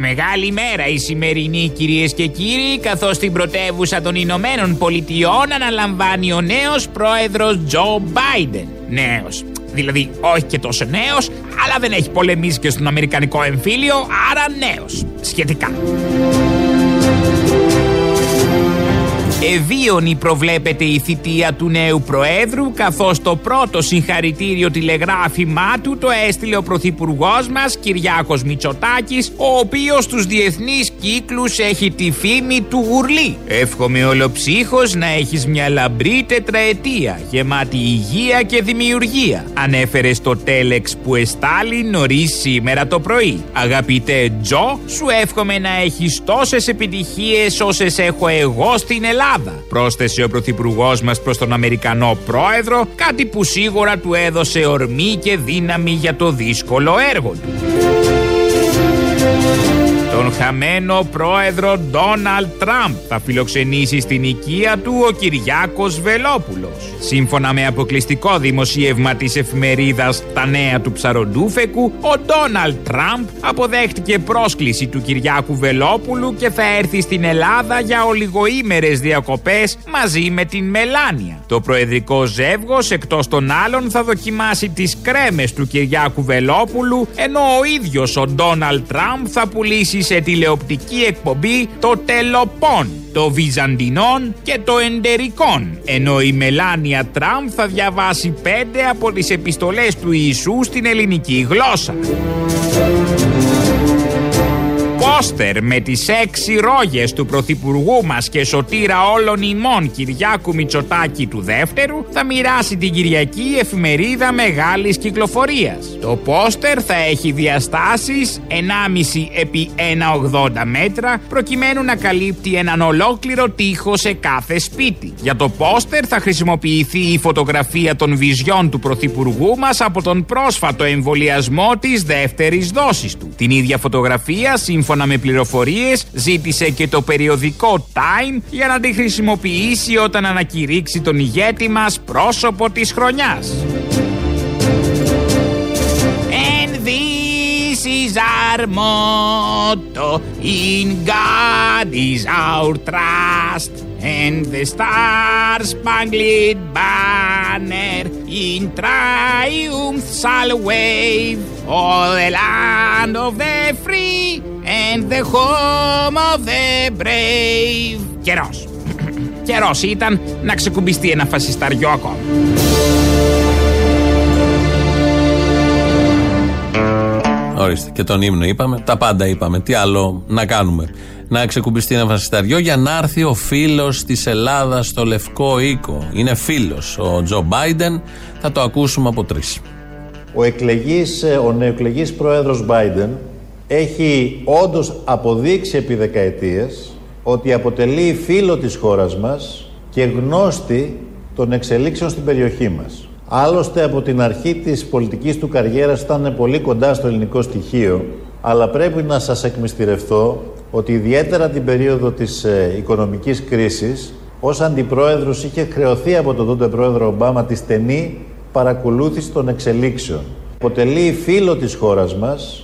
Μεγάλη μέρα η σημερινή, κυρίες και κύριοι, καθώς στην πρωτεύουσα των Ηνωμένων Πολιτειών αναλαμβάνει ο νέος πρόεδρος Joe Biden. Νέος. Δηλαδή όχι και τόσο νέος, αλλά δεν έχει πολεμήσει και στον αμερικανικό εμφύλιο, άρα νέος σχετικά. Εδίωνη προβλέπεται η θητεία του νέου Προέδρου, καθώς το πρώτο συγχαρητήριο τηλεγράφημά του το έστειλε ο Πρωθυπουργός μας Κυριάκος Μητσοτάκης, ο οποίος στους διεθνείς κύκλους έχει τη φήμη του γουρλί. Εύχομαι ολοψύχως να έχεις μια λαμπρή τετραετία, γεμάτη υγεία και δημιουργία, ανέφερε στο τέλεξ που εστάλει νωρίς σήμερα το πρωί. Αγαπητέ Τζο, σου εύχομαι να έχεις τόσες επιτυχίες όσες έχω εγώ στην Ελλάδα, πρόσθεσε ο Πρωθυπουργός μας προς τον Αμερικανό Πρόεδρο, κάτι που σίγουρα του έδωσε ορμή και δύναμη για το δύσκολο έργο του. Τον χαμένο πρόεδρο Ντόναλντ Τραμπ θα φιλοξενήσει στην οικία του ο Κυριάκος Βελόπουλος. Σύμφωνα με αποκλειστικό δημοσίευμα της εφημερίδας «Τα νέα του ψαροντούφεκου», ο Ντόναλντ Τραμπ αποδέχτηκε πρόσκληση του Κυριάκου Βελόπουλου και θα έρθει στην Ελλάδα για ολιγοήμερες διακοπές μαζί με την Μελάνια. Το προεδρικό ζεύγος, εκτός των άλλων, θα δοκιμάσει τις κρέμες του Κυριάκου Βελόπουλου, ενώ ο ίδιος ο Ντόναλντ Τραμπ θα πουλήσει σε τηλεοπτική εκπομπή το τελοπών, το βυζαντινών και το εντερικών, ενώ η Μελάνια Τραμπ θα διαβάσει πέντε από τις επιστολές του Ιησού στην ελληνική γλώσσα. Πόστερ με τις έξι ρόγες του Πρωθυπουργού μας και σωτήρα όλων ημών Κυριάκου Μητσοτάκη του Δεύτερου θα μοιράσει την Κυριακή η εφημερίδα μεγάλης κυκλοφορίας. Το πόστερ θα έχει διαστάσεις ενάμιση επί ένα κόμμα ογδόντα μέτρα, προκειμένου να καλύπτει έναν ολόκληρο τοίχο σε κάθε σπίτι. Για το πόστερ θα χρησιμοποιηθεί η φωτογραφία των βυζιών του Πρωθυπουργού μας από τον πρόσφατο εμβολιασμό της δεύτερης δόσης του. Την ίδια φωτογραφία, σύμφωνα με πληροφορίες, ζήτησε και το περιοδικό Time για να τη χρησιμοποιήσει όταν ανακηρύξει τον ηγέτη μας πρόσωπο της χρονιάς. And this is our motto, in God is our trust, and the star-spangled banner in triumph shall wave o'er the land of the free and the home of the brave. Καιρός. Καιρός ήταν να ξεκουμπιστεί ένα φασισταριό ακόμα. Ορίστε, και τον ύμνο είπαμε, τα πάντα είπαμε. Τι άλλο να κάνουμε? Να ξεκουμπιστεί ένα φασισταριό για να έρθει ο φίλος της Ελλάδας στο Λευκό Οίκο. Είναι φίλος ο Τζο Μπάιντεν, θα το ακούσουμε από τρεις. Ο, εκλεγής, ο νεοεκλεγής πρόεδρος Μπάιντεν έχει όντως αποδείξει επί δεκαετίες ότι αποτελεί φίλο της χώρας μας και γνώστη των εξελίξεων στην περιοχή μας. Άλλωστε από την αρχή της πολιτικής του καριέρας ήταν πολύ κοντά στο ελληνικό στοιχείο, αλλά πρέπει να σας εκμυστηρευτώ ότι ιδιαίτερα την περίοδο της ε, οικονομικής κρίσης ως αντιπρόεδρος είχε χρεωθεί από τον τότε πρόεδρο Ομπάμα τη στενή παρακολούθηση των εξελίξεων. Αποτελεί φίλο της χώρας μας.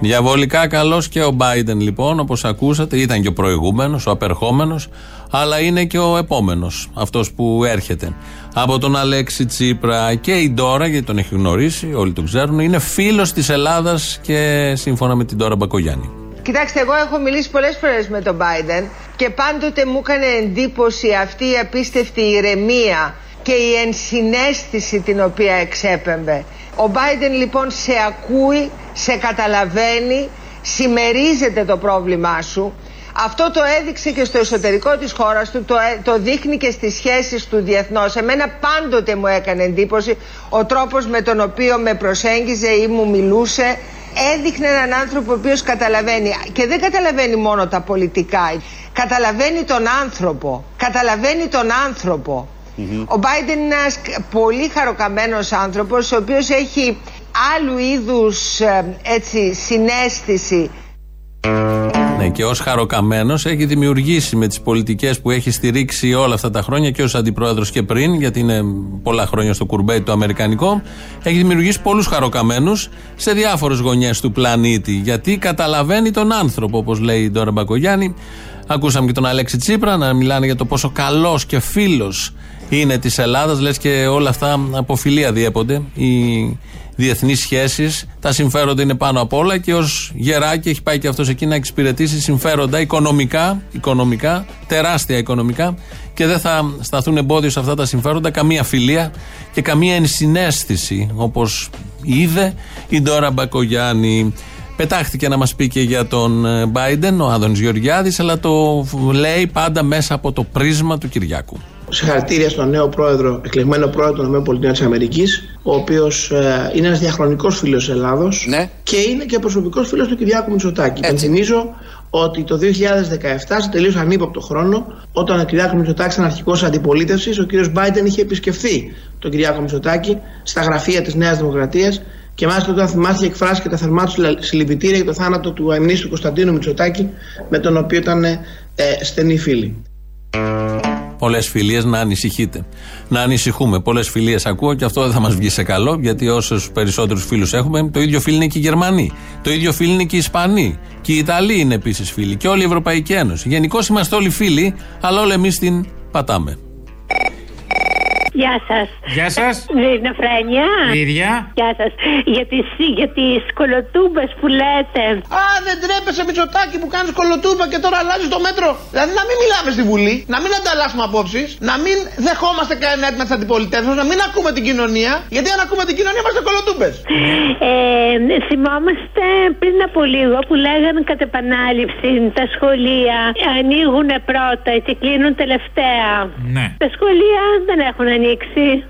Διαβολικά καλός και ο Μπάιντεν, λοιπόν, όπως ακούσατε. Ήταν και ο προηγούμενος, ο απερχόμενος, αλλά είναι και ο επόμενος, αυτός που έρχεται. Από τον Αλέξη Τσίπρα και η Ντόρα, γιατί τον έχει γνωρίσει, όλοι τον ξέρουν, είναι φίλος της Ελλάδας και σύμφωνα με την Ντόρα Μπακογιάννη. Κοιτάξτε, εγώ έχω μιλήσει πολλές φορές με τον Μπάιντεν και πάντοτε μου έκανε εντύπωση αυτή η απίστευτη ηρεμία και η ενσυναίσθηση την οποία εξέπεμπε. Ο Μπάιντεν λοιπόν σε ακούει, σε καταλαβαίνει, συμμερίζεται το πρόβλημά σου. Αυτό το έδειξε και στο εσωτερικό της χώρας του, το, το δείχνει και στις σχέσεις του διεθνώς. Εμένα πάντοτε μου έκανε εντύπωση ο τρόπος με τον οποίο με προσέγγιζε ή μου μιλούσε. Έδειχνε έναν άνθρωπο ο οποίος καταλαβαίνει, και δεν καταλαβαίνει μόνο τα πολιτικά, καταλαβαίνει τον άνθρωπο, καταλαβαίνει τον άνθρωπο. Ο Μπάιντεν είναι ένας πολύ χαροκαμένος άνθρωπος, ο οποίος έχει άλλου είδους έτσι, συναίσθηση. Ναι, και ως χαροκαμένος έχει δημιουργήσει με τις πολιτικές που έχει στηρίξει όλα αυτά τα χρόνια και ως αντιπρόεδρος και πριν, γιατί είναι πολλά χρόνια στο κουρμπέι το αμερικανικό, έχει δημιουργήσει πολλούς χαροκαμένους σε διάφορες γωνιές του πλανήτη, γιατί καταλαβαίνει τον άνθρωπο, όπως λέει η Ντόρα Μπακογιάννη. Ακούσαμε και τον Αλέξη Τσίπρα να μιλάνε για το πόσο καλός και φίλος είναι της Ελλάδας, λες και όλα αυτά από φιλία διέπονται. Η διεθνείς σχέσεις, τα συμφέροντα είναι πάνω απ' όλα και ως γεράκι έχει πάει και αυτός εκεί να εξυπηρετήσει συμφέροντα οικονομικά, οικονομικά, τεράστια οικονομικά, και δεν θα σταθούν εμπόδιο σε αυτά τα συμφέροντα καμία φιλία και καμία ενσυναίσθηση, όπως είδε η Ντόρα Μπακογιάννη. Πετάχτηκε να μας πει και για τον Biden ο Άδωνης Γεωργιάδης, αλλά το λέει πάντα μέσα από το πρίσμα του Κυριάκου. Συγχαρητήρια στον νέο πρόεδρο, εκλεγμένο πρόεδρο των ΗΠΑ, ο οποίος ε, είναι ένας διαχρονικός φίλος της Ελλάδος, ναι, και είναι και προσωπικός φίλος του Κυριάκου Μητσοτάκη. Πενθυμίζω ότι το δύο χιλιάδες δεκαεπτά, σε τελείως ανύποπτο χρόνο, όταν ο Κυριάκος Μητσοτάκης ήταν αρχηγός αντιπολίτευσης, ο κ. Biden είχε επισκεφθεί τον Κυριάκο Μητσοτάκη στα γραφεία της Νέας Δημοκρατίας. Και μάλιστα όταν θυμάστε, εκφράσει και τα θερμά του συλληπιτήρια για το θάνατο του αιμνίστου Κωνσταντίνου Μητσοτάκη, με τον οποίο ήταν ε, στενοί φίλοι. Πολλές φιλίες, να ανησυχείτε. Να ανησυχούμε. Πολλές φιλίες ακούω και αυτό δεν θα μας βγει σε καλό, γιατί όσους περισσότερους φίλους έχουμε, το ίδιο φίλοι είναι και οι Γερμανοί. Το ίδιο φίλοι είναι και οι Ισπανοί. Και οι Ιταλοί είναι επίσης φίλοι. Και όλη η Ευρωπαϊκή Ένωση. Γενικώς είμαστε όλοι φίλοι, αλλά όλοι εμείς την πατάμε. Γεια σας. Γεια σας. Ελληνοφρένια. Λίδια. Γεια σας. Για τις, για τις κολοτούμπες που λέτε. Α, δεν τρέπεσαι, Μητσοτάκη, που κάνεις κολοτούμπα και τώρα αλλάζεις το μέτρο. Δηλαδή να μην μιλάμε στη Βουλή, να μην ανταλλάσσουμε απόψεις, να μην δεχόμαστε κανένα έτοιμα της αντιπολιτεύσεως, να μην ακούμε την κοινωνία. Γιατί αν ακούμε την κοινωνία, είμαστε κολοτούμπες. Ε, θυμόμαστε πριν από λίγο που λέγανε κατ' επανάληψη τα σχολεία ανοίγουν πρώτα και κλείνουν τελευταία. Ναι. Τα σχολεία δεν έχουν ανοίξει.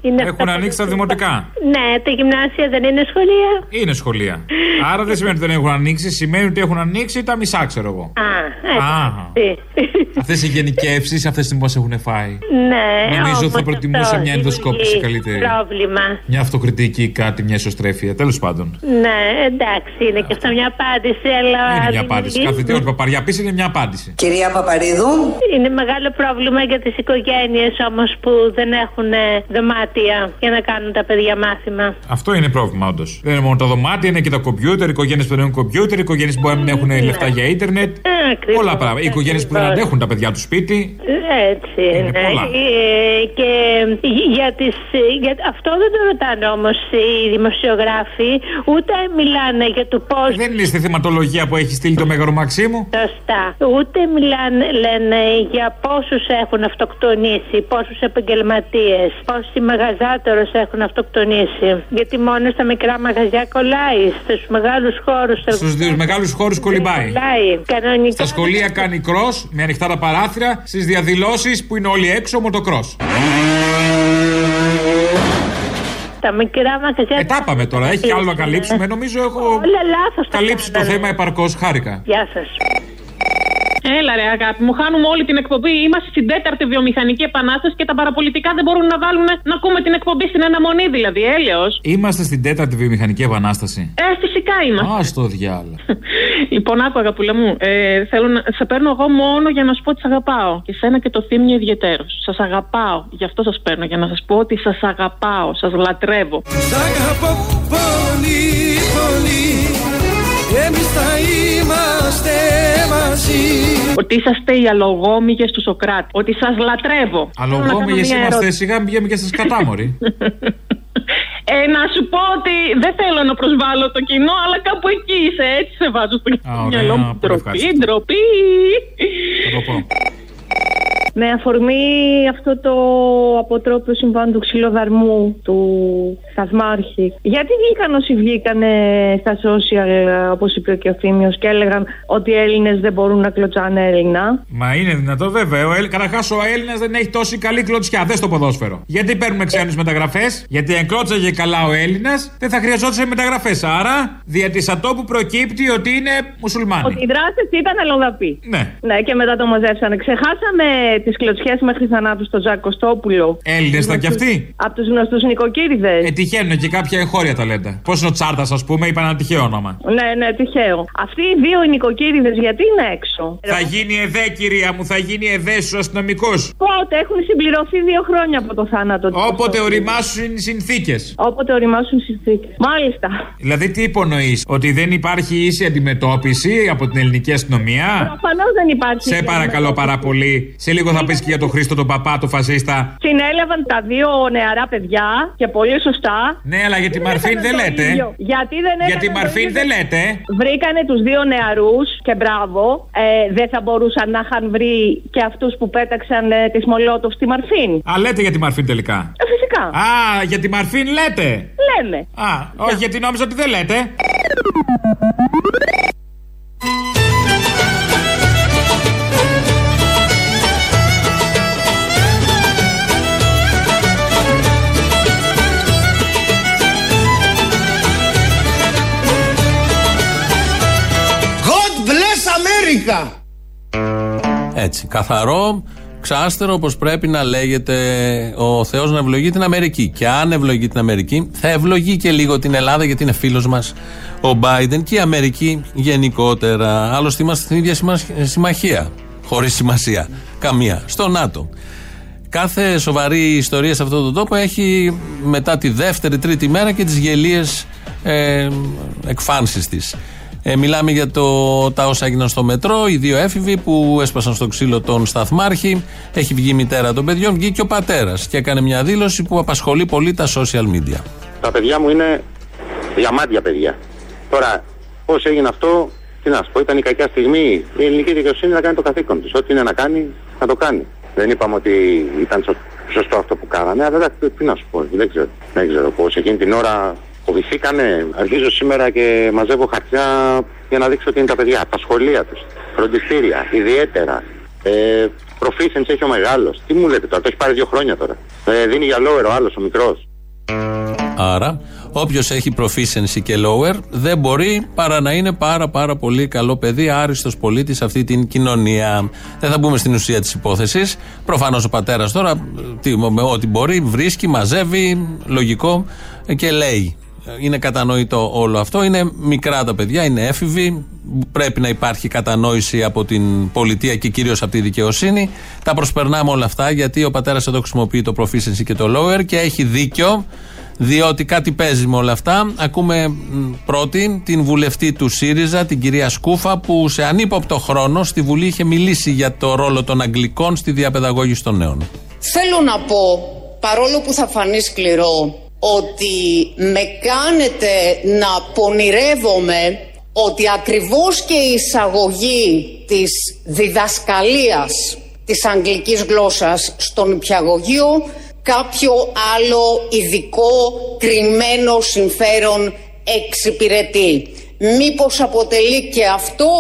Είναι Έχουν ανοίξει τα δημοτικά. Ναι, τα γυμνάσια δεν είναι σχολεία. Είναι σχολεία. Άρα δεν σημαίνει ότι δεν έχουν ανοίξει, σημαίνει ότι έχουν ανοίξει τα μισά, ξέρω εγώ. Α, αυτές οι γενικεύσεις, αυτές τις πώς έχουν φάει. Ναι, νομίζω θα προτιμούσα μια ενδοσκόπηση καλύτερη. Πρόβλημα. Μια αυτοκριτική ή κάτι, μια ισοστρέφεια. Τέλος πάντων. Ναι, εντάξει, είναι και αυτό μια απάντηση, αλλά. Είναι μια απάντηση. Κάθε τι Παπαριά πει είναι μια απάντηση. Κυρία Παπαρίδου. Είναι μεγάλο πρόβλημα για τις οικογένειες όμως που δεν έχουν δωμάτια για να κάνουν τα παιδιά μάθημα. Αυτό είναι πρόβλημα, όντως. Δεν είναι μόνο τα δωμάτια, είναι και τα κομπιούτερ. Οι οικογένειες που δεν έχουν κομπιούτερ, οι οικογένειες που δεν έχουν ναι. λεφτά για ίντερνετ. Ε, πολλά πράγματα. Οι οικογένειες που δεν αντέχουν τα παιδιά του σπίτι. Έτσι. Είναι ναι. πολλά. Ε, και για τις, για, αυτό δεν το ρωτάνε όμως οι δημοσιογράφοι, ούτε μιλάνε για το πώς. Δεν είναι στη θεματολογία που έχει στείλει το Μέγαρο Μαξίμου. Σωστά. Ούτε μιλάνε, λένε για πόσους έχουν αυτοκτονήσει, πόσους επαγγελματίες. Πόσοι μαγαζάτορες έχουν αυτοκτονήσει. Γιατί μόνο στα μικρά μαγαζιά κολλάει. Στους μεγάλους χώρους. Στους δύο μεγάλους χώρους κολυμπάει. Κανονικά. Στα σχολεία κάνει κρος με ανοιχτά τα παράθυρα. Στις διαδηλώσεις που είναι όλοι έξω, μοτοκρός. Τα μικρά μαγαζιά. Ε, τα πάμε τώρα. Έχει άλλο να καλύψουμε. Νομίζω έχω καλύψει το θέμα επαρκώς. Χάρηκα. Γεια σας. Έλα ρε αγάπη μου, χάνουμε όλη την εκπομπή. Είμαστε στην τέταρτη βιομηχανική επανάσταση και τα παραπολιτικά δεν μπορούν να βάλουν να ακούμε την εκπομπή στην αναμονή, δηλαδή, έλεος. Είμαστε στην τέταρτη βιομηχανική επανάσταση. Ε, φυσικά είμαστε. Α, στο διάλογο. Λοιπόν, άκου αγαπούλα μου, ε, θέλω να σε παίρνω εγώ μόνο για να σου πω ότι σ' αγαπάω. Και σένα και το Θύμιο ιδιαιτέρως. Σας αγαπάω, γι' αυτό σας παίρνω, για να σας πω ότι σας αγαπάω, σας λατρεύω. Σ' αγαπώ πολύ, πολύ. Εμείς θα είμαστε μαζί. Ότι είσαστε οι αλογόμυγες του Σοκράτη. Ότι σας λατρεύω. Αλογόμυγες είμαστε, σιγά πηγαίνουμε και στις κατάμοροι. Ε, να σου πω ότι δεν θέλω να προσβάλλω το κοινό, αλλά κάπου εκεί είσαι. Έτσι σε βάζω στο μυαλό μου. Ντροπή, ντροπή. Θα το πω. Με αφορμή αυτό το αποτρόπιο συμβάν του ξυλοδαρμού του σταθμάρχη, γιατί βγήκαν όσοι βγήκανε στα social, όπως είπε και ο Θήμιος, και έλεγαν ότι οι Έλληνες δεν μπορούν να κλωτσάνε Έλληνα. Μα είναι δυνατό, βέβαια. Καταρχάς, ο Έλληνας δεν έχει τόση καλή κλωτσιά. Δε στο ποδόσφαιρο. Γιατί παίρνουμε ξένους μεταγραφές, γιατί αν κλώτσαγε καλά ο Έλληνας, δεν θα χρειαζόταν μεταγραφές. Άρα, δια της ατόπου προκύπτει ότι είναι μουσουλμάνοι. Ότι οι δράστες ήταν αλλοδαποί. Ναι. Ναι, και μετά το μαζέψανε. Ξεχάσαμε τις κλωτσιές μέχρι θανάτου στο Ζάκα Κωστόπουλο. Έλληνες ήταν κι αυτοί. Από τους γνωστούς νοικοκύριδες. Ε, τυχαίνουν και κάποια εγχώρια ταλέντα. Πώς είναι ο Τσάρτας, ας πούμε, είπαν ένα τυχαίο όνομα. Ναι, ναι, τυχαίο. Αυτοί οι δύο νοικοκύριδες γιατί είναι έξω. Θα γίνει εδέ, κυρία μου, θα γίνει εδέ στους αστυνομικούς. Πότε έχουν συμπληρωθεί δύο χρόνια από το θάνατο. Όποτε οριμάσουν οι συνθήκες. Όποτε οριμάσουν οι συνθήκες. Μάλιστα. Δηλαδή, τι υπονοείς, ότι δεν υπάρχει ίση αντιμετώπιση από την ελληνική αστυνομία. Προφανώς δεν υπάρχει. Σε παρακαλώ πάρα πολύ. Σε λίγο θα πεις και για τον Χρήστο τον Παπά, τον φασίστα. Συνέλαβαν τα δύο νεαρά παιδιά και πολύ σωστά Ναι, αλλά για τη Μαρφίν δεν λέτε. Γιατί δεν έκαναν. Για τη Μαρφίν δεν λέτε. Βρήκανε τους δύο νεαρούς και μπράβο. Ε, δεν θα μπορούσαν να είχαν βρει και αυτούς που πέταξαν ε, τη Μολότοφ στη Μαρφίν. Α, λέτε για τη Μαρφίν τελικά. Ε, φυσικά. Α, για τη Μαρφίν λέτε. Λέμε. Α, όχι, yeah. Γιατί νόμιζα ότι δεν λέτε. Έτσι, καθαρό, ξάστερο, όπως πρέπει να λέγεται. Ο Θεός να ευλογεί την Αμερική. Και αν ευλογεί την Αμερική, θα ευλογεί και λίγο την Ελλάδα, γιατί είναι φίλος μας ο Biden και η Αμερική γενικότερα. Άλλωστε είμαστε στην ίδια συμμαχία. Χωρίς σημασία καμία. Στο ΝΑΤΟ. Κάθε σοβαρή ιστορία σε αυτόν τον τόπο έχει μετά τη δεύτερη, τρίτη μέρα και τις γελίες ε, εκφάνσεις της. Ε, μιλάμε για το, τα όσα έγιναν στο μετρό, οι δύο έφηβοι που έσπασαν στο ξύλο τον σταθμάρχη. Έχει βγει η μητέρα των παιδιών, βγήκε ο πατέρας και έκανε μια δήλωση που απασχολεί πολύ τα social media. Τα παιδιά μου είναι διαμάντια παιδιά. Τώρα, πώς έγινε αυτό, τι να σου πω, ήταν η κακιά στιγμή. Η ελληνική δικαιοσύνη να κάνει το καθήκον της. Ό,τι είναι να κάνει, να το κάνει. Δεν είπαμε ότι ήταν σωστό αυτό που κάνανε, αλλά τι να σου πω, δεν ξέρω, δεν ξέρω πώς. Εκείνη την ώρα. Φοβηθήκανε. Αρχίζω σήμερα και μαζεύω χαρτιά για να δείξω ότι είναι τα παιδιά. Τα σχολεία τους, φροντιστήρια, ιδιαίτερα. Ε, Προφήσενς έχει ο μεγάλος. Τι μου λέτε τώρα, το έχει πάρει δύο χρόνια τώρα. Ε, δίνει για lower ο άλλος, ο μικρός. Άρα, όποιος έχει proficiency και lower δεν μπορεί παρά να είναι πάρα πάρα πολύ καλό παιδί, άριστος πολίτης σε αυτή την κοινωνία. Δεν θα μπούμε στην ουσία της υπόθεσης. Προφανώς ο πατέρας τώρα, τι, με ό,τι μπορεί, βρίσκει, μαζεύει, λογικό και λέει. Είναι κατανοητό όλο αυτό. Είναι μικρά τα παιδιά, είναι έφηβοι. Πρέπει να υπάρχει κατανόηση από την πολιτεία και κυρίως από τη δικαιοσύνη. Τα προσπερνάμε όλα αυτά γιατί ο πατέρας εδώ χρησιμοποιεί το proficiency και το lower και έχει δίκιο, διότι κάτι παίζει με όλα αυτά. Ακούμε πρώτη την βουλευτή του ΣΥΡΙΖΑ, την κυρία Σκούφα, που σε ανύποπτο χρόνο στη Βουλή είχε μιλήσει για το ρόλο των Αγγλικών στη διαπαιδαγώγηση των νέων. Θέλω να πω, παρόλο που θα φανεί σκληρό, ότι με κάνετε να πονηρεύομαι ότι ακριβώς και η εισαγωγή της διδασκαλίας της αγγλικής γλώσσας στον νηπιαγωγείο κάποιο άλλο ειδικό κρυμμένο συμφέρον εξυπηρετεί. Μήπως αποτελεί και αυτό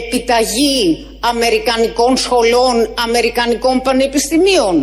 επιταγή αμερικανικών σχολών, αμερικανικών πανεπιστημίων?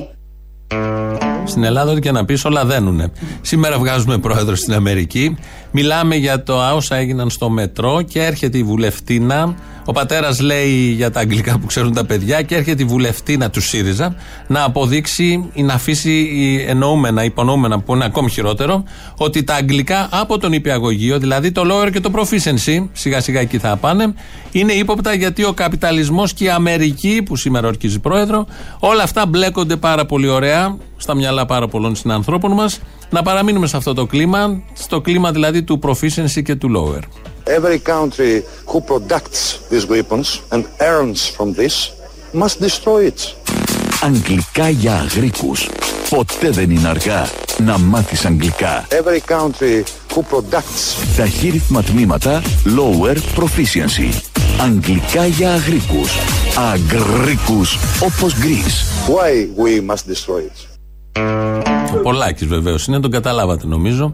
Στην Ελλάδα ό,τι και να πεις όλα δένουνε. Σήμερα βγάζουμε πρόεδρο στην Αμερική. Μιλάμε για το όσα έγιναν στο μετρό και έρχεται η βουλευτίνα. Ο πατέρας λέει για τα αγγλικά που ξέρουν τα παιδιά και έρχεται η βουλευτίνα του ΣΥΡΙΖΑ να αποδείξει ή να αφήσει εννοούμενα, υπονοούμενα που είναι ακόμη χειρότερο, ότι τα αγγλικά από τον νηπιαγωγείο, δηλαδή το lower και το proficiency, σιγά σιγά εκεί θα πάνε, είναι ύποπτα γιατί ο καπιταλισμός και η Αμερική που σήμερα ορκίζει πρόεδρο, όλα αυτά μπλέκονται πάρα πολύ ωραία στα μυαλά πάρα πολλών συνανθρώπων μας. Να παραμείνουμε σε αυτό το κλίμα, στο κλίμα δηλαδή του proficiency και του lower. Every country who products these weapons and earns from this must destroy it. Αγγλικά για αγρίκους. Ποτέ δεν είναι αργά να μάθεις αγγλικά. Every country who products. Ταχύρυθμα τμήματα lower proficiency. Αγγλικά για αγρίκους. Αγρίκους όπως Greece. Why we must destroy it. Ο Πολάκης βεβαίως είναι, τον καταλάβατε νομίζω.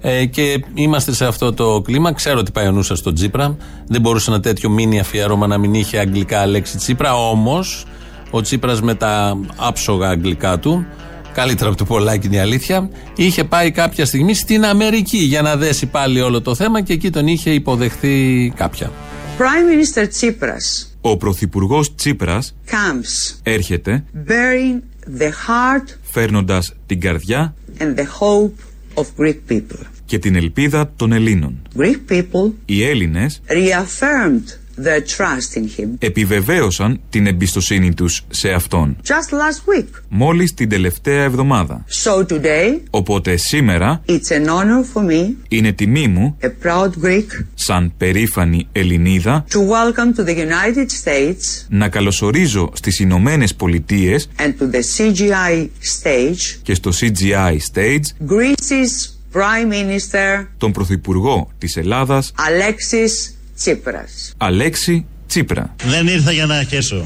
Ε, και είμαστε σε αυτό το κλίμα. Ξέρω ότι πάει ο νους σας στον Τσίπρα. Δεν μπορούσε ένα τέτοιο μίνι αφιέρωμα να μην είχε αγγλικά Αλέξη Τσίπρα. Όμως ο Τσίπρας με τα άψογα αγγλικά του, καλύτερα από το Πολάκη είναι η αλήθεια, είχε πάει κάποια στιγμή στην Αμερική για να δέσει πάλι όλο το θέμα και εκεί τον είχε υποδεχθεί κάποια. Prime Minister Tsipras. Ο Πρωθυπουργός Τσίπρας comes. Έρχεται bearing the heart, φέρνοντας την καρδιά and the hope of Greek people, και την ελπίδα των Ελλήνων. Greek people, οι Έλληνες reaffirmed their trust in him, επιβεβαίωσαν την εμπιστοσύνη τους σε αυτόν. Just last week, μόλις την τελευταία εβδομάδα. So today, οπότε σήμερα, it's an honor for me, είναι τιμή μου, a proud Greek, σαν περήφανη Ελληνίδα, to welcome to the United States, να καλωσορίζω στις Ηνωμένες Πολιτείες and to the σι τζι άι stage, και στο σι τζι άι stage, Greece's Prime Minister, τον Πρωθυπουργό της Ελλάδας, Αλέξης Τσίπρας. Αλέξη Τσίπρα. Δεν ήρθα για να αρχίσω.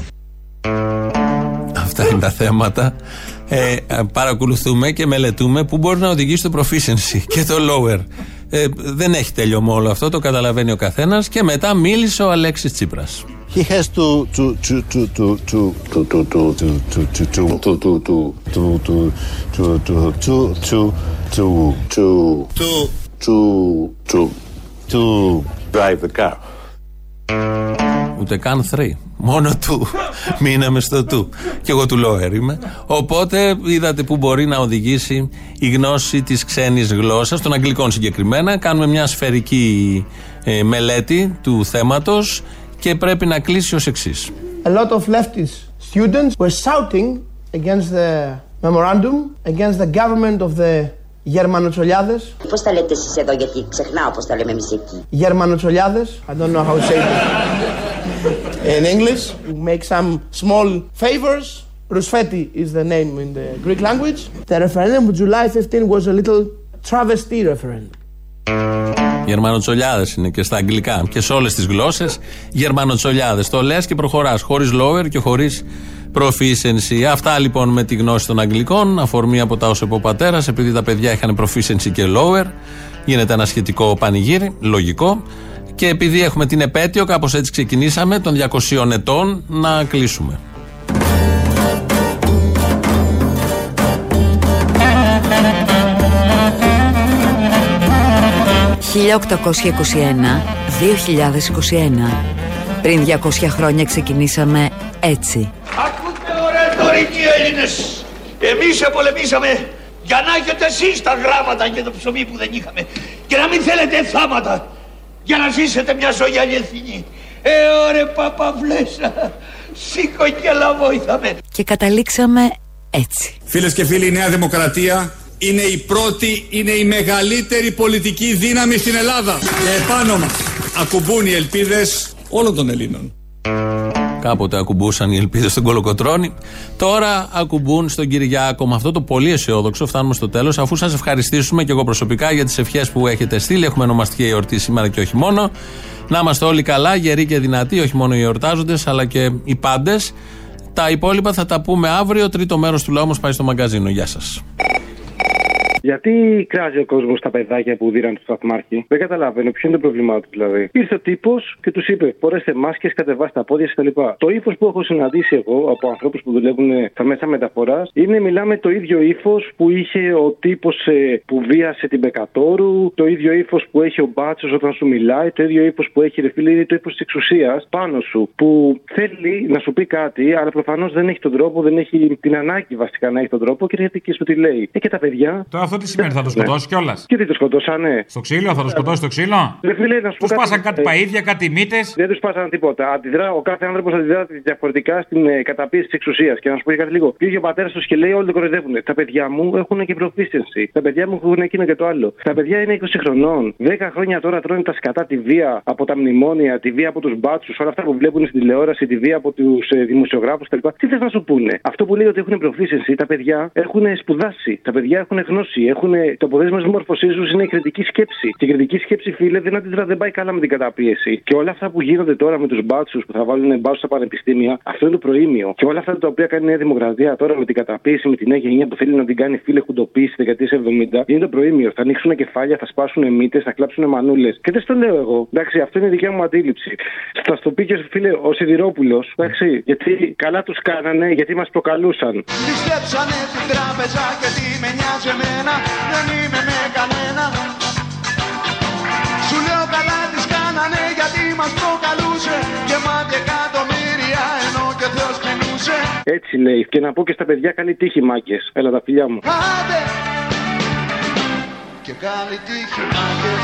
Αυτά είναι τα θέματα. Ε, παρακολουθούμε και μελετούμε που μπορεί να οδηγήσει το proficiency και το lower. Ε, δεν έχει τελειωμό όλο αυτό, το καταλαβαίνει ο καθένας. Και μετά μίλησε ο Αλέξης Τσίπρας. He has to to to to to to to to to to και πρέπει να κλείσει ως εξής. A lot of leftist students were shouting against the memorandum, against the government of the Germanotsoliades. Πώς τα λέτε εσείς εδώ, γιατί ξεχνάω πώς τα λέμε εμείς εκεί. Germanotsoliades, I don't know how to say it in English. Make some small favors. Rusfeti is the name in the Greek language. The referendum of July fifteenth was a little travesty referendum. Γερμανοτσολιάδες είναι και στα αγγλικά και σε όλες τις γλώσσες. Γερμανοτσολιάδες. Το λες και προχωράς. Χωρίς lower και χωρίς proficiency. Αυτά λοιπόν με τη γνώση των αγγλικών. Αφορμή από τα όσα είπε ο πατέρας. Επειδή τα παιδιά είχαν proficiency και lower, γίνεται ένα σχετικό πανηγύρι. Λογικό. Και επειδή έχουμε την επέτειο, κάπως έτσι ξεκινήσαμε, των διακοσίων ετών, να κλείσουμε. χίλια οκτακόσια είκοσι ένα με δύο χιλιάδες είκοσι ένα. Πριν διακόσια χρόνια ξεκινήσαμε έτσι. Ακούτε ωραία τωρινοί Έλληνες. Εμείς πολεμήσαμε για να έχετε εσείς τα γράμματα και το ψωμί που δεν είχαμε. Και να μην θέλετε θάματα. Για να ζήσετε μια ζωή αληθινή. Ε ωραία παπαβλέσσα. Σήκω και λαβόηθαμε. Και καταλήξαμε έτσι. Φίλες και φίλοι, η Νέα Δημοκρατία είναι η πρώτη, είναι η μεγαλύτερη πολιτική δύναμη στην Ελλάδα. Και επάνω μας ακουμπούν οι ελπίδες όλων των Ελλήνων. Κάποτε ακουμπούσαν οι ελπίδες στον Κολοκοτρώνη. Τώρα ακουμπούν στον Κυριάκο. Με αυτό το πολύ αισιόδοξο φτάνουμε στο τέλος. Αφού σας ευχαριστήσουμε και εγώ προσωπικά για τις ευχές που έχετε στείλει. Έχουμε ονομαστική εορτή σήμερα και όχι μόνο. Να είμαστε όλοι καλά, γεροί και δυνατοί. Όχι μόνο οι εορτάζοντες, αλλά και οι πάντες. Τα υπόλοιπα θα τα πούμε αύριο. Τρίτο μέρος του λαού μας πάει στο μαγκαζίνο. Γεια σας. Γιατί κράζει ο κόσμος τα παιδάκια που δίναν του σταθμάρχη. Δεν καταλαβαίνω ποιο είναι το πρόβλημά του, δηλαδή. Ήρθε ο τύπος και τους είπε: πορέστε μάσκες, κατεβάστε τα πόδια κτλ. Το ύφος που έχω συναντήσει εγώ από ανθρώπους που δουλεύουν στα μέσα μεταφοράς είναι, μιλάμε, το ίδιο ύφος που είχε ο τύπος ε, που βίασε την Πεκατόρου, το ίδιο ύφος που έχει ο Μπάτσος όταν σου μιλάει, το ίδιο ύφος που έχει, ρε φίλε, είναι το ύφος της εξουσίας πάνω σου. Που θέλει να σου πει κάτι, αλλά προφανώς δεν έχει τον τρόπο, δεν έχει την ανάγκη βασικά να έχει τον τρόπο και έρχεται και σου τη λέει. Ε, και τα παιδιά. Αυτό τι σημαίνει, θα το σκοτώσει ναι. κιόλα. Και τι το σκοτώσανε. Στο ξύλο, θα το σκοτώσει το ξύλο. Του πάσαν κάτι παΐδια, κάτι μύτες. Δεν του πάσαν τίποτα. Αντιδρά, ο κάθε άνθρωπος αντιδρά διαφορετικά στην ε, καταπίεση της εξουσίας. Και να σου πω κάτι λίγο. Πήγε ο πατέρας τους και λέει: όλοι το κοροϊδεύουν. Τα παιδιά μου έχουν και προφήσενση. Τα παιδιά μου έχουν εκείνο και το άλλο. Τα παιδιά είναι είκοσι χρονών. δέκα χρόνια τώρα τρώνε τα σκατά, τη βία από τα μνημόνια, τη βία από τους μπάτσους, όλα αυτά που βλέπουν στην τηλεόραση, τη βία από τους ε, δημοσιογράφους κτλ. Τι θες να σου πούνε. Αυτό που λέει ότι έχουν προφήσενση, τα παιδιά έχουν σπουδάσει. Τα παιδιά έχουν γνώση. Έχουν, το αποδέσμα τη μόρφωσή του είναι η κριτική σκέψη. Και η κριτική σκέψη, φίλε, δεν αντιδρά, δεν πάει καλά με την καταπίεση. Και όλα αυτά που γίνονται τώρα με του μπάτσου που θα βάλουν μπάτσου στα πανεπιστήμια, αυτό είναι το προήμιο. Και όλα αυτά τα οποία κάνει η Νέα Δημοκρατία τώρα με την καταπίεση, με τη νέα γενιά που θέλει να την κάνει, φίλε, χουντοποίηση τη δεκαετία εβδομήντα, είναι το προήμιο. Θα ανοίξουν κεφάλια, θα σπάσουν μύτες, θα κλάψουν μανούλες. Και δεν στο λέω εγώ. Εντάξει, αυτό είναι η δικιά μου αντίληψη. Θα στο πει και φίλε ο Σιδηρόπουλο, εντάξει, γιατί καλά του κάνανε, γιατί μα προκαλούσαν. Πιστέψανε την τράπεζα και τι με νοιάζει εμένα. Δεν είμαι με κανένα. Σου λέω καλά τις κάνανε γιατί μας προκαλούσε. Και μάτια εκατομμύρια ενώ και ο Θεός κλεινούσε. Έτσι λέει, και να πω και στα παιδιά: καλή τύχη, μάγκες. Έλα τα φιλιά μου. Άντε. Και καλή τύχη, μάγκες.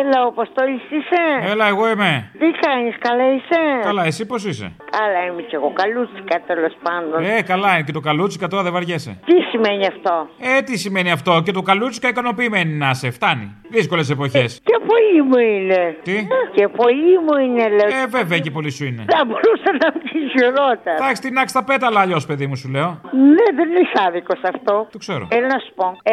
Έλα, όπω Αποστόλης είσαι? Έλα, εγώ είμαι. Τι κάνεις, καλά είσαι? Καλά, εσύ πώς είσαι? Καλά, είμαι και εγώ. Καλούτσικα, τέλος πάντων. Ε, καλά, και το καλούτσικα τώρα δεν βαριέσαι. Τι σημαίνει αυτό? Ε, τι σημαίνει αυτό? Και το καλούτσικα ικανοποιημένη να σε φτάνει. Δύσκολες εποχές. Ε, και πολύ μου είναι. Τι? Και πολύ μου είναι, λέω. Ε, βέβαια και πολύ σου είναι. Θα μπορούσα να βγει χειρότερα. Εντάξει, την άξι τα πέταλα αλλιώς, παιδί μου, σου λέω. Ναι, δεν είσαι άδικο αυτό. Το ξέρω. Θέλω να σου πω. Ε,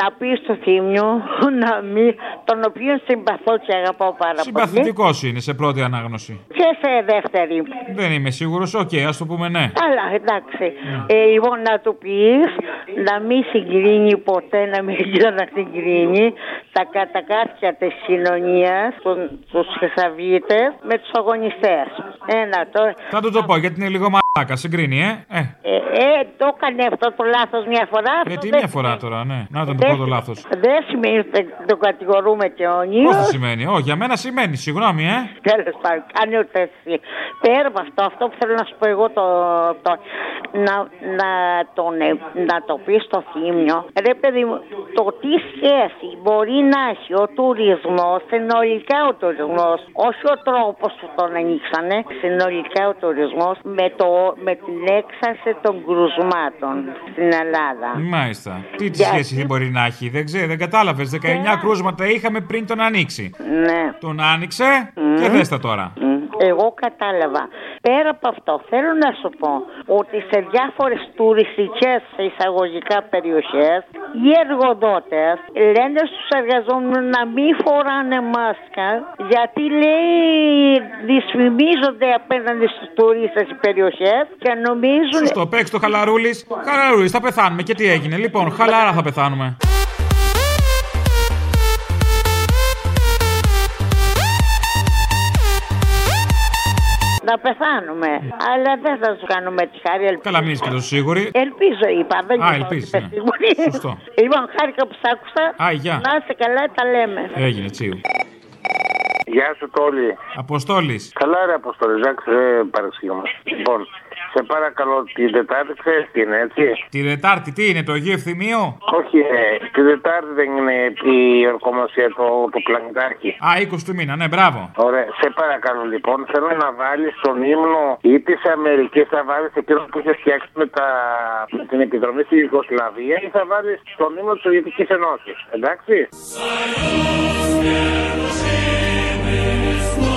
να πει στο Θύμιο, να μην, τον οποίο συμπαθώ και αγαπάω πάρα πολύ. Συμπαθητικός είναι σε πρώτη ανάγνωση. Και σε δεύτερη. Δεν είμαι σίγουρος, οκ, okay, ας το πούμε ναι. Αλλά εντάξει. Yeah. Ε, λοιπόν, να του πεις να μην συγκρίνει ποτέ, να μην συγκρίνει τα κατακάθια της κοινωνίας, τους χρυσαβίτες, με τους αγωνιστές. Ένα τώρα. Θα του το πω, γιατί είναι λίγο μαλάκα, συγκρίνει, ε. Ε, ε, ε το έκανε αυτό το λάθος μια φορά. Γιατί μια φορά τώρα, ναι. Να τον το πω το λάθος. Δεν σημαίνει ότι τον κατηγορούμε και όνειρο. Πώς δεν σημαίνει, όχι, για μένα σημαίνει, συγγνώμη, ε. Τέλος πάντων, κάνει ούτε εσύ. Πέρα από αυτό, αυτό που θέλω να σου πω εγώ το. το να, να, τον, να το πει στο Θύμιο. Ρε παιδί μου, το τι σχέση μπορεί να έχει ο τουρισμός, συνολικά ο τουρισμός, όχι ο τρόπος που τον ανοίξανε, συνολικά ο τουρισμός με, το, με την έξαρση των κρουσμάτων στην Ελλάδα. Μάλιστα. Τι, τι για... σχέση δεν μπορεί να έχει, δεν ξέρω, δεν κατάλαβες. δεκαεννιά yeah. κρούσματα είχαμε πριν τον ανοίξει. Ναι. Τον άνοιξε mm. και δες τα τώρα. Mm. Εγώ κατάλαβα. Πέρα από αυτό, θέλω να σου πω ότι σε διάφορες τουριστικές εισαγωγικά περιοχές οι εργοδότες λένε στους εργαζόμενους να μην φοράνε μάσκα γιατί λέει δυσφημίζονται απέναντι στους τουρίστες οι περιοχές και νομίζουν. Σωστό, παίξε το Χαλαρούλης. Χαλαρούλης, θα πεθάνουμε. Και τι έγινε, λοιπόν, χαλάρα θα πεθάνουμε. Να πεθάνουμε. Yeah. Αλλά δεν θα σου κάνουμε τη χάρη. Ελπίζω. Καλά, μην είσαι και τόσο σίγουρη. Ελπίζω, είπα. Δεν ah, ελπίζω. Ναι. Σωστό. Λοιπόν, χάρηκα που σ' άκουσα. Ah, yeah. Να είστε καλά, τα λέμε. Έγινε, τσίου. Γεια σου, Τόλη. Αποστόλης. Καλά, ρε Αποστόλη, Ζάκη, δεν παρεξηγούμε. Λοιπόν, σε παρακαλώ, την Τετάρτη ξέρεις τι είναι, έτσι. Την Τετάρτη, τι είναι, το Αγίου Ευθυμίου? Όχι, ε, την Τετάρτη δεν είναι η ορκομοσία του το πλανητάκι. Α, είκοσι του μήνα, ναι, μπράβο. Ωραία, σε παρακαλώ, λοιπόν, θέλω να βάλεις τον ύμνο ή τη Αμερική, θα βάλεις εκείνο που είχε φτιάξει με, τα... με την επιδρομή στη Ιουγκοσλαβία ή θα βάλεις τον ύμνο τη Σοβιετική Ενώση, εντάξει. It's